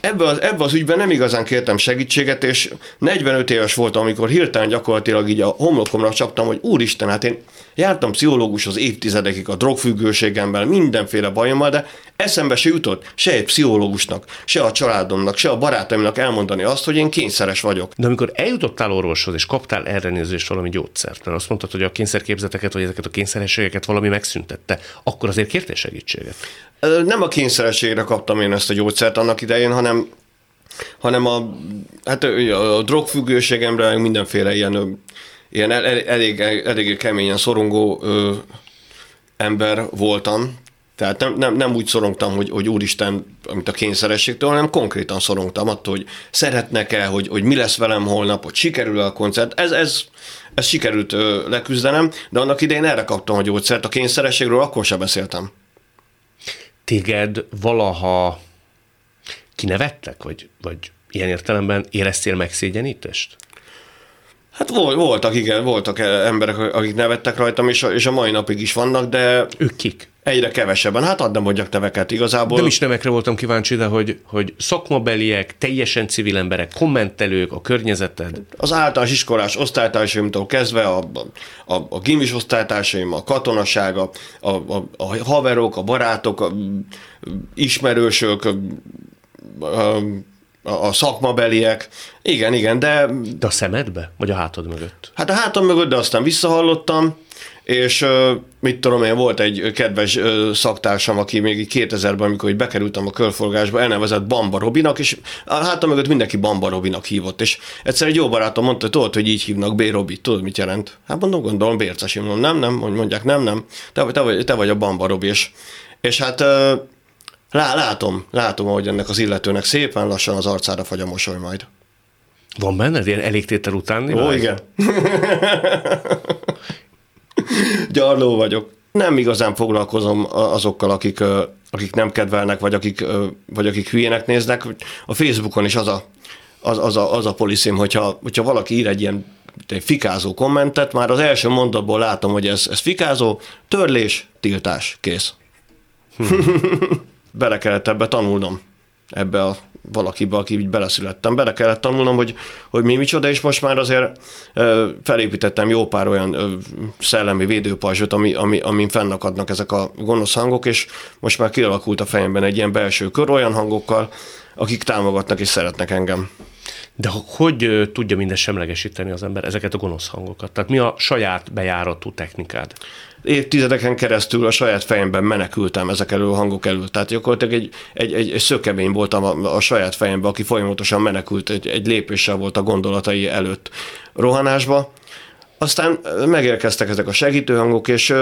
Ebben az ügyben nem igazán kértem segítséget, és 45 éves voltam, amikor hirtelen gyakorlatilag így a homlokomra csaptam, hogy úristen, hát én jártam pszichológushoz évtizedekig a drogfüggőségemmel, mindenféle bajommal, de eszembe se jutott se egy pszichológusnak, se a családomnak, se a barátaimnak elmondani azt, hogy én kényszeres vagyok. De amikor eljutottál orvoshoz, és kaptál erre nézést valami gyógyszert, mert azt mondtad, hogy a kényszerképzeteket, vagy ezeket a kényszerességeket valami megszüntette, akkor azért kértél segítséget? Nem a kényszerességre kaptam én ezt a gyógyszert annak idején, hanem a drogfüggőségemre, mindenféle ilyen elég keményen szorongó ember voltam. Tehát nem úgy szorongtam, hogy úristen, amit a kényszerességtől, hanem konkrétan szorongtam attól, hogy szeretnek-e, hogy mi lesz velem holnap, hogy sikerül a koncert. Ez sikerült leküzdenem, de annak idején erre kaptam a gyógyszert, a kényszerességről akkor sem beszéltem. Téged valaha kinevettek, vagy ilyen értelemben éreztél megszégyenítést? Hát voltak emberek, akik nevettek rajtam, és a mai napig is vannak, de... Ők kik? Egyre kevesebben. Hát add ne mondjak neveket igazából. Nem is nevekre voltam kíváncsi, de hogy szakmabeliek, teljesen civil emberek, kommentelők, a környezeted. Az általános iskolás osztálytársaimtól kezdve a gimis osztálytársaim, a katonaság, a haverok, a barátok, a ismerősök, a szakmabeliek. Igen, de... De a szemedbe? Vagy a hátad mögött? Hát a hátam mögött, de aztán visszahallottam, és mit tudom én, volt egy kedves szaktársam, aki még 2000-ben, amikor bekerültem a körforgásba, elnevezett Bamba Robinak, és a hátam mögött mindenki Bamba Robinak hívott, és egyszer egy jó barátom mondta, hogy tudod, hogy így hívnak, B. Robi, tudod, mit jelent? Hát mondom, gondolom, Bérczesi, mondom, nem, mondják, nem, te vagy a Bamba Robi, és hát... Látom, ahogy ennek az illetőnek szépen lassan az arcára fagy a mosoly majd. Van benned ilyen elégtétel utáni? Ó, igen. Gyarló vagyok. Nem igazán foglalkozom azokkal, akik nem kedvelnek, vagy akik hülyének néznek. A Facebookon is az a poliszim, hogyha valaki ír egy ilyen fikázó kommentet, már az első mondatból látom, hogy ez fikázó, törlés, tiltás, kész. Bele kellett ebbe tanulnom, ebbe a valakibe, aki így beleszülettem. Bele kellett tanulnom, hogy mi micsoda, és most már azért felépítettem jó pár olyan szellemi védőpajzsot, amin fennakadnak ezek a gonosz hangok, és most már kialakult a fejemben egy ilyen belső kör olyan hangokkal, akik támogatnak és szeretnek engem. De hogy tudja mindez semlegesíteni az ember ezeket a gonosz hangokat? Tehát mi a saját bejáratú technikád? Évtizedeken keresztül a saját fejemben menekültem ezek elől, a hangok elől. Tehát gyakorlatilag egy szökevény voltam a saját fejemben, aki folyamatosan menekült, egy lépéssel volt a gondolatai előtt rohanásba. Aztán megérkeztek ezek a segítőhangok, és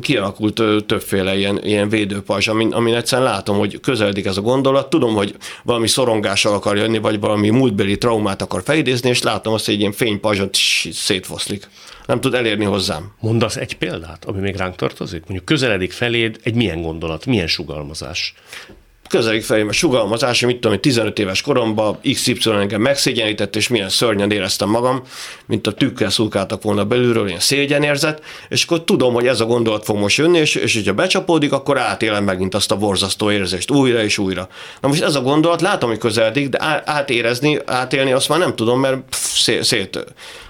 kialakult többféle ilyen védőpajzs, amin egyszerűen látom, hogy közeledik ez a gondolat, tudom, hogy valami szorongással akar jönni, vagy valami múltbeli traumát akar felidézni, és látom azt, hogy egy ilyen fénypajzson szétfoszlik. Nem tud elérni hozzám. Mondasz egy példát, ami még ránk tartozik? Mondjuk közeledik feléd egy milyen gondolat, milyen sugalmazás? Közeledik felém a sugalmazás, mit tudom, 15 éves koromban XY engem megszégyenített, és milyen szörnyen éreztem magam, mint a tükkel szurkáltak volna belülről, ilyen szégyenérzet, és akkor tudom, hogy ez a gondolat fog most jönni, és hogyha becsapódik, akkor átélem megint azt a borzasztó érzést újra és újra. Na most ez a gondolat, látom, hogy közeledik, de átélni azt már nem tudom, mert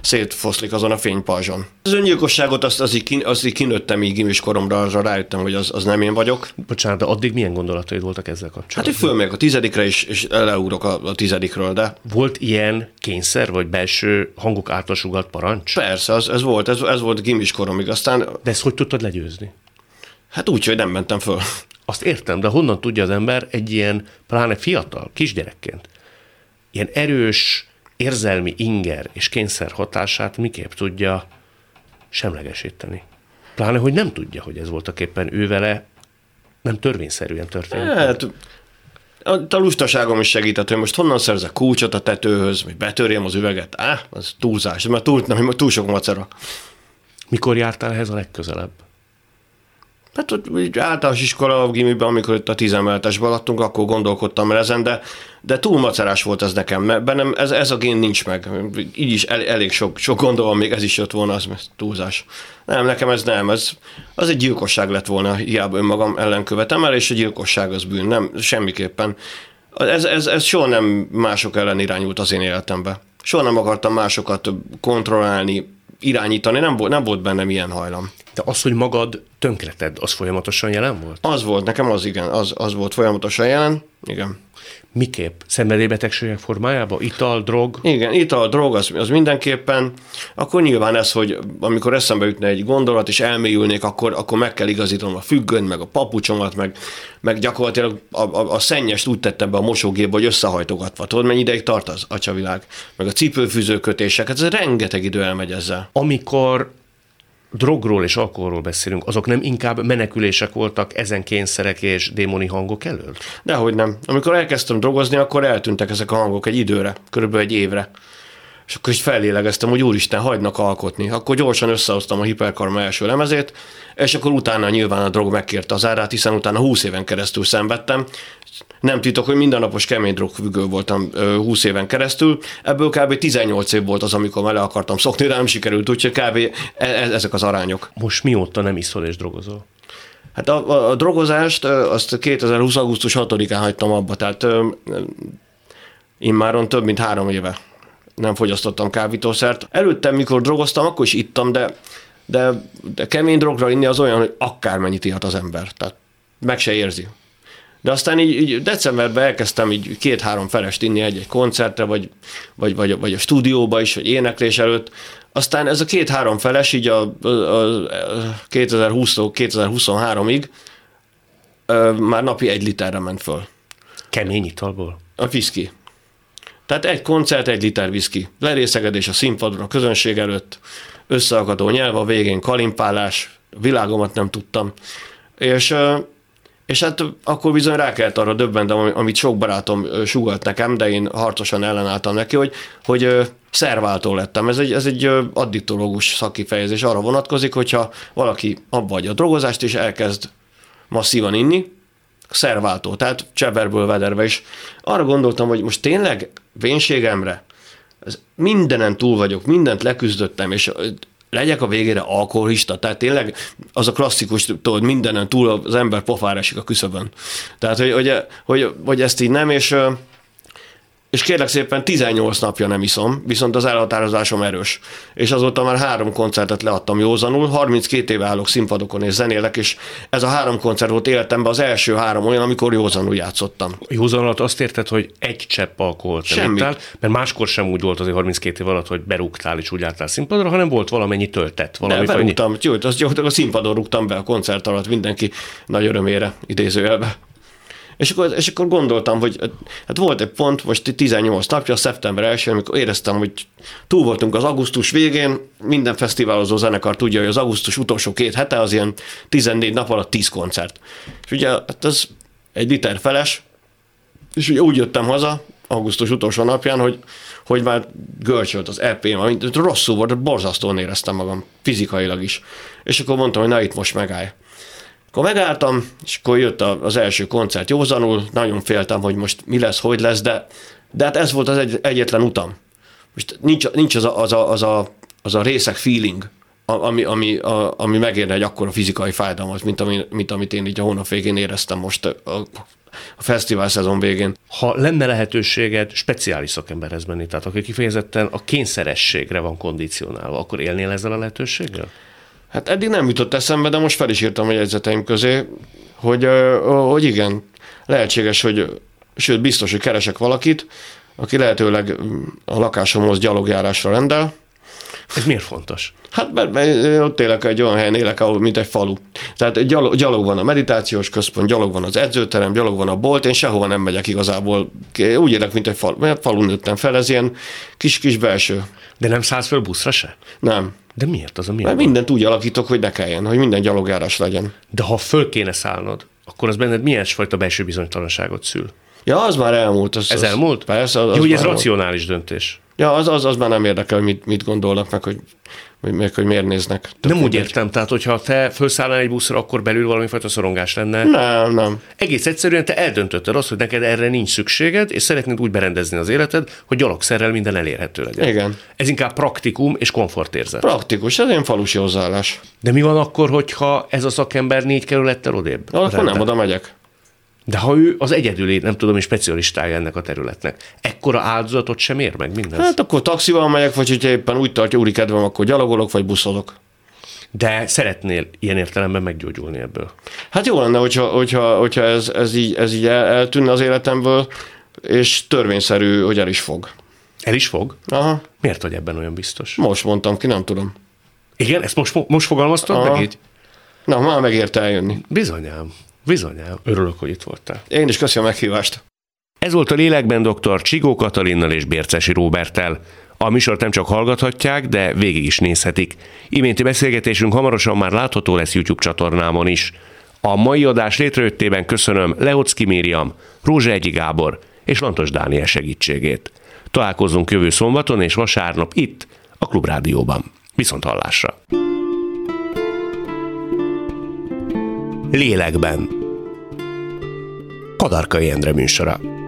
szétfoszlik azon a fénypajzson. Az öngyilkosságot azt így kinőttem így gimis koromra, arra rájöttem, hogy az nem én vagyok. Bocsánat, de addig milyen gondolataid voltak ezzel kapcsolatban? Hát én fölmegyek a 10-dikre is, és leugrok a 10-dikről, de... Volt ilyen kényszer, vagy belső hangok által sugárt parancs? Persze, ez volt gimis koromig, aztán... De ezt hogy tudtad legyőzni? Hát úgy, hogy nem mentem föl. Azt értem, de honnan tudja az ember egy ilyen, pláne fiatal, kisgyerekként, ilyen erős érzelmi inger és kényszer hatását miképp tudja semlegesíteni? Pláne, hogy nem tudja, hogy ez voltak éppen ő vele, nem törvényszerűen történt. Hát, a lustaságom is segített, hogy most honnan szerzek kulcsot a tetőhöz, hogy betörjem az üveget. Az túlzás, mert túl sok macera. Mikor jártál ehhez a legközelebb? Hát ott általános iskola, gimiben, amikor itt a 10 emeletesben laktunk, akkor gondolkodtam ezen, de túl macerás volt ez nekem, mert bennem ez a gén nincs meg. Így is elég sok gondolom, még ez is jött volna, az túlzás. Nem, nekem ez nem, az egy gyilkosság lett volna, hiába önmagam ellen követem el, és a gyilkosság az bűn, nem, semmiképpen. Ez soha nem mások ellen irányult az én életembe. Soha nem akartam másokat kontrollálni, irányítani, nem volt bennem ilyen hajlam. De az, hogy magad tönkreted, az folyamatosan jelen volt? Az volt, nekem az igen, az volt folyamatosan jelen, igen. Miképp? Szenvedélybetegségek formájában? Ital, drog? Igen, ital, drog, az mindenképpen. Akkor nyilván ez, hogy amikor eszembe jutna egy gondolat, és elmélyülnék, akkor meg kell igazítanom a függönyt, meg a papucsomat, meg gyakorlatilag a szennyest úgy tettem be a mosógépbe, hogy összehajtogatva. Tudod, mennyi ideig tart az atyavilág? Meg a cipőfűzőkötések, ez rengeteg idő elmegy ezzel. Amikor drogról és alkoholról beszélünk, azok nem inkább menekülések voltak ezen kényszerek és démoni hangok elől? Dehogy nem. Amikor elkezdtem drogozni, akkor eltűntek ezek a hangok egy időre, körülbelül egy évre. És akkor is fellélegeztem, hogy úristen, hagynak alkotni. Akkor gyorsan összehoztam a Hiperkarma első lemezét, és akkor utána nyilván a drog megkérte az árát, hiszen utána 20 éven keresztül szenvedtem. Nem titok, hogy mindennapos kemény drogfüggő voltam 20 éven keresztül. Ebből kb. 18 év volt az, amikor már le akartam szokni, de nem sikerült, úgyhogy kb. Ezek az arányok. Most mióta nem iszol és drogozol? Hát a drogozást azt 2020. augusztus 6-án hagytam abba, tehát immáron több mint 3 éve. Nem fogyasztottam kábítószert. Előtte, mikor drogoztam, akkor is ittam, de kemény drogra inni az olyan, hogy akármennyit ihat az ember. Tehát meg se érzi. De aztán így decemberben elkezdtem így 2-3 felest inni egy koncertre, vagy a stúdióba is, vagy éneklés előtt. Aztán ez a 2-3 feles így a 2020-2023-ig már napi 1 literre ment föl. Kemény italból? A viszki. Tehát egy koncert, 1 liter viszki. Lerészegedés a színpadon, a közönség előtt, összeakadó nyelv, a végén kalimpálás, világomat nem tudtam. És hát akkor bizony rá kellett arra döbbentem, amit sok barátom sugalt nekem, de én harcosan ellenálltam neki, hogy szerváltó lettem. Ez egy addiktológus szakkifejezés arra vonatkozik, hogyha valaki abba adja a drogozást és elkezd masszívan inni, szerváltó, tehát cseverből vederbe is. Arra gondoltam, hogy most tényleg vénségemre mindenen túl vagyok, mindent leküzdöttem, és legyek a végére alkoholista, tehát tényleg az a klasszikus, tudod, mindenen túl az ember pofára esik a küszöbön. Tehát, hogy ezt így nem, és kérlek szépen 18 napja nem iszom, viszont az elhatározásom erős. És azóta már 3 koncertet leadtam józanul, 32 éve állok színpadokon és zenélek, és ez a 3 koncert volt életemben az első 3 olyan, amikor józanul játszottam. Józan alatt azt érted, hogy egy csepp alkoholt nem ittál, mert máskor sem úgy volt azért 32 év alatt, hogy berúgtál és úgy álltál színpadra, hanem volt valamennyi töltet. De berúgtam, a színpadon rúgtam be a koncert alatt mindenki nagy örömére, idézőjelbe. És akkor gondoltam, hogy hát volt egy pont, most 18 napja, szeptember 1-én, amikor éreztem, hogy túl voltunk az augusztus végén, minden fesztiválozó zenekar tudja, hogy az augusztus utolsó 2 hete az ilyen 14 nap alatt 10 koncert. És ugye hát ez egy liter feles, és ugye úgy jöttem haza augusztus utolsó napján, hogy már görcsölt az EP-m, rosszul volt, borzasztóan éreztem magam, fizikailag is. És akkor mondtam, hogy na itt most megállj. Akkor megálltam, és akkor jött az első koncert józanul, nagyon féltem, hogy most mi lesz, hogy lesz, de hát ez volt az egyetlen utam. Most nincs az a részeg feeling, ami megérne egy akkora fizikai fájdalmat, mint amit én így a hónap végén éreztem most a fesztivál szezon végén. Ha lenne lehetőséged speciális szakemberhez menni, tehát aki kifejezetten a kényszerességre van kondicionálva, akkor élnél ezzel a lehetőséggel? Hát eddig nem jutott eszembe, de most fel is írtam a jegyzeteim közé, hogy igen, lehetséges, hogy, sőt biztos, hogy keresek valakit, aki lehetőleg a lakásomhoz gyalogjárásra rendel. Ez miért fontos? Hát mert ott élek egy olyan helyen, mint egy falu. Tehát gyalog van a meditációs központ, gyalog van az edzőterem, gyalog van a bolt, én sehova nem megyek igazából. Úgy élek, mint egy falu, mert falun nőttem fel, ez ilyen kis-kis belső. De nem szállsz föl buszra se? Nem. De miért az a miért? Mert mindent úgy alakítok, hogy ne kelljen, hogy minden gyalogjárás legyen. De ha föl kéne szállnod, akkor az benned milyen fajta belső bizonytalanságot szül? Ja, az már elmúlt. Ez elmúlt? Persze. Az jó, hogy ez racionális döntés. Ja, az már nem érdekel, hogy mit gondolnak meg, hogy miért néznek. Nem úgy értem, tehát hogyha te felszállnál egy buszra, akkor belül valami fajta szorongás lenne. Nem. Egész egyszerűen te eldöntötted azt, hogy neked erre nincs szükséged, és szeretnéd úgy berendezni az életed, hogy gyalogszerrel minden elérhető legyen. Igen. Ez inkább praktikum és komfortérzet. Praktikus, ez ilyen falusi hozzáállás. De mi van akkor, hogyha ez a szakember 4 kerülettel odébb? Akkor nem oda megyek. De ha ő az egyedüli, nem tudom, és specialistája ennek a területnek, ekkora áldozatot sem ér meg mindez? Hát akkor taxival megyek, vagy hogyha éppen úgy tartja úri kedvem, akkor gyalogolok, vagy buszolok. De szeretnél ilyen értelemben meggyógyulni ebből? Hát jó lenne, hogyha ez így eltűnne az életemből, és törvényszerű, hogy el is fog. El is fog? Aha. Miért vagy ebben olyan biztos? Most mondtam ki, nem tudom. Igen? Ezt most fogalmaztad meg így? Na, már megérte eljönni. Bizonyám. Örülök, hogy itt voltál. Én is köszönöm a meghívást. Ez volt a Lélekben dr. Csigó Katalinnal és Bérczesi Róberttel. A műsort nem csak hallgathatják, de végig is nézhetik. Iménti beszélgetésünk hamarosan már látható lesz YouTube csatornámon is. A mai adás létrejöttében köszönöm Leocki Mériam, Rózsai Egyi Gábor és Lantos Dániel segítségét. Találkozunk jövő szombaton és vasárnap itt, a Klubrádióban. Viszont hallásra! Lélekben. Kadarkai Endre műsora.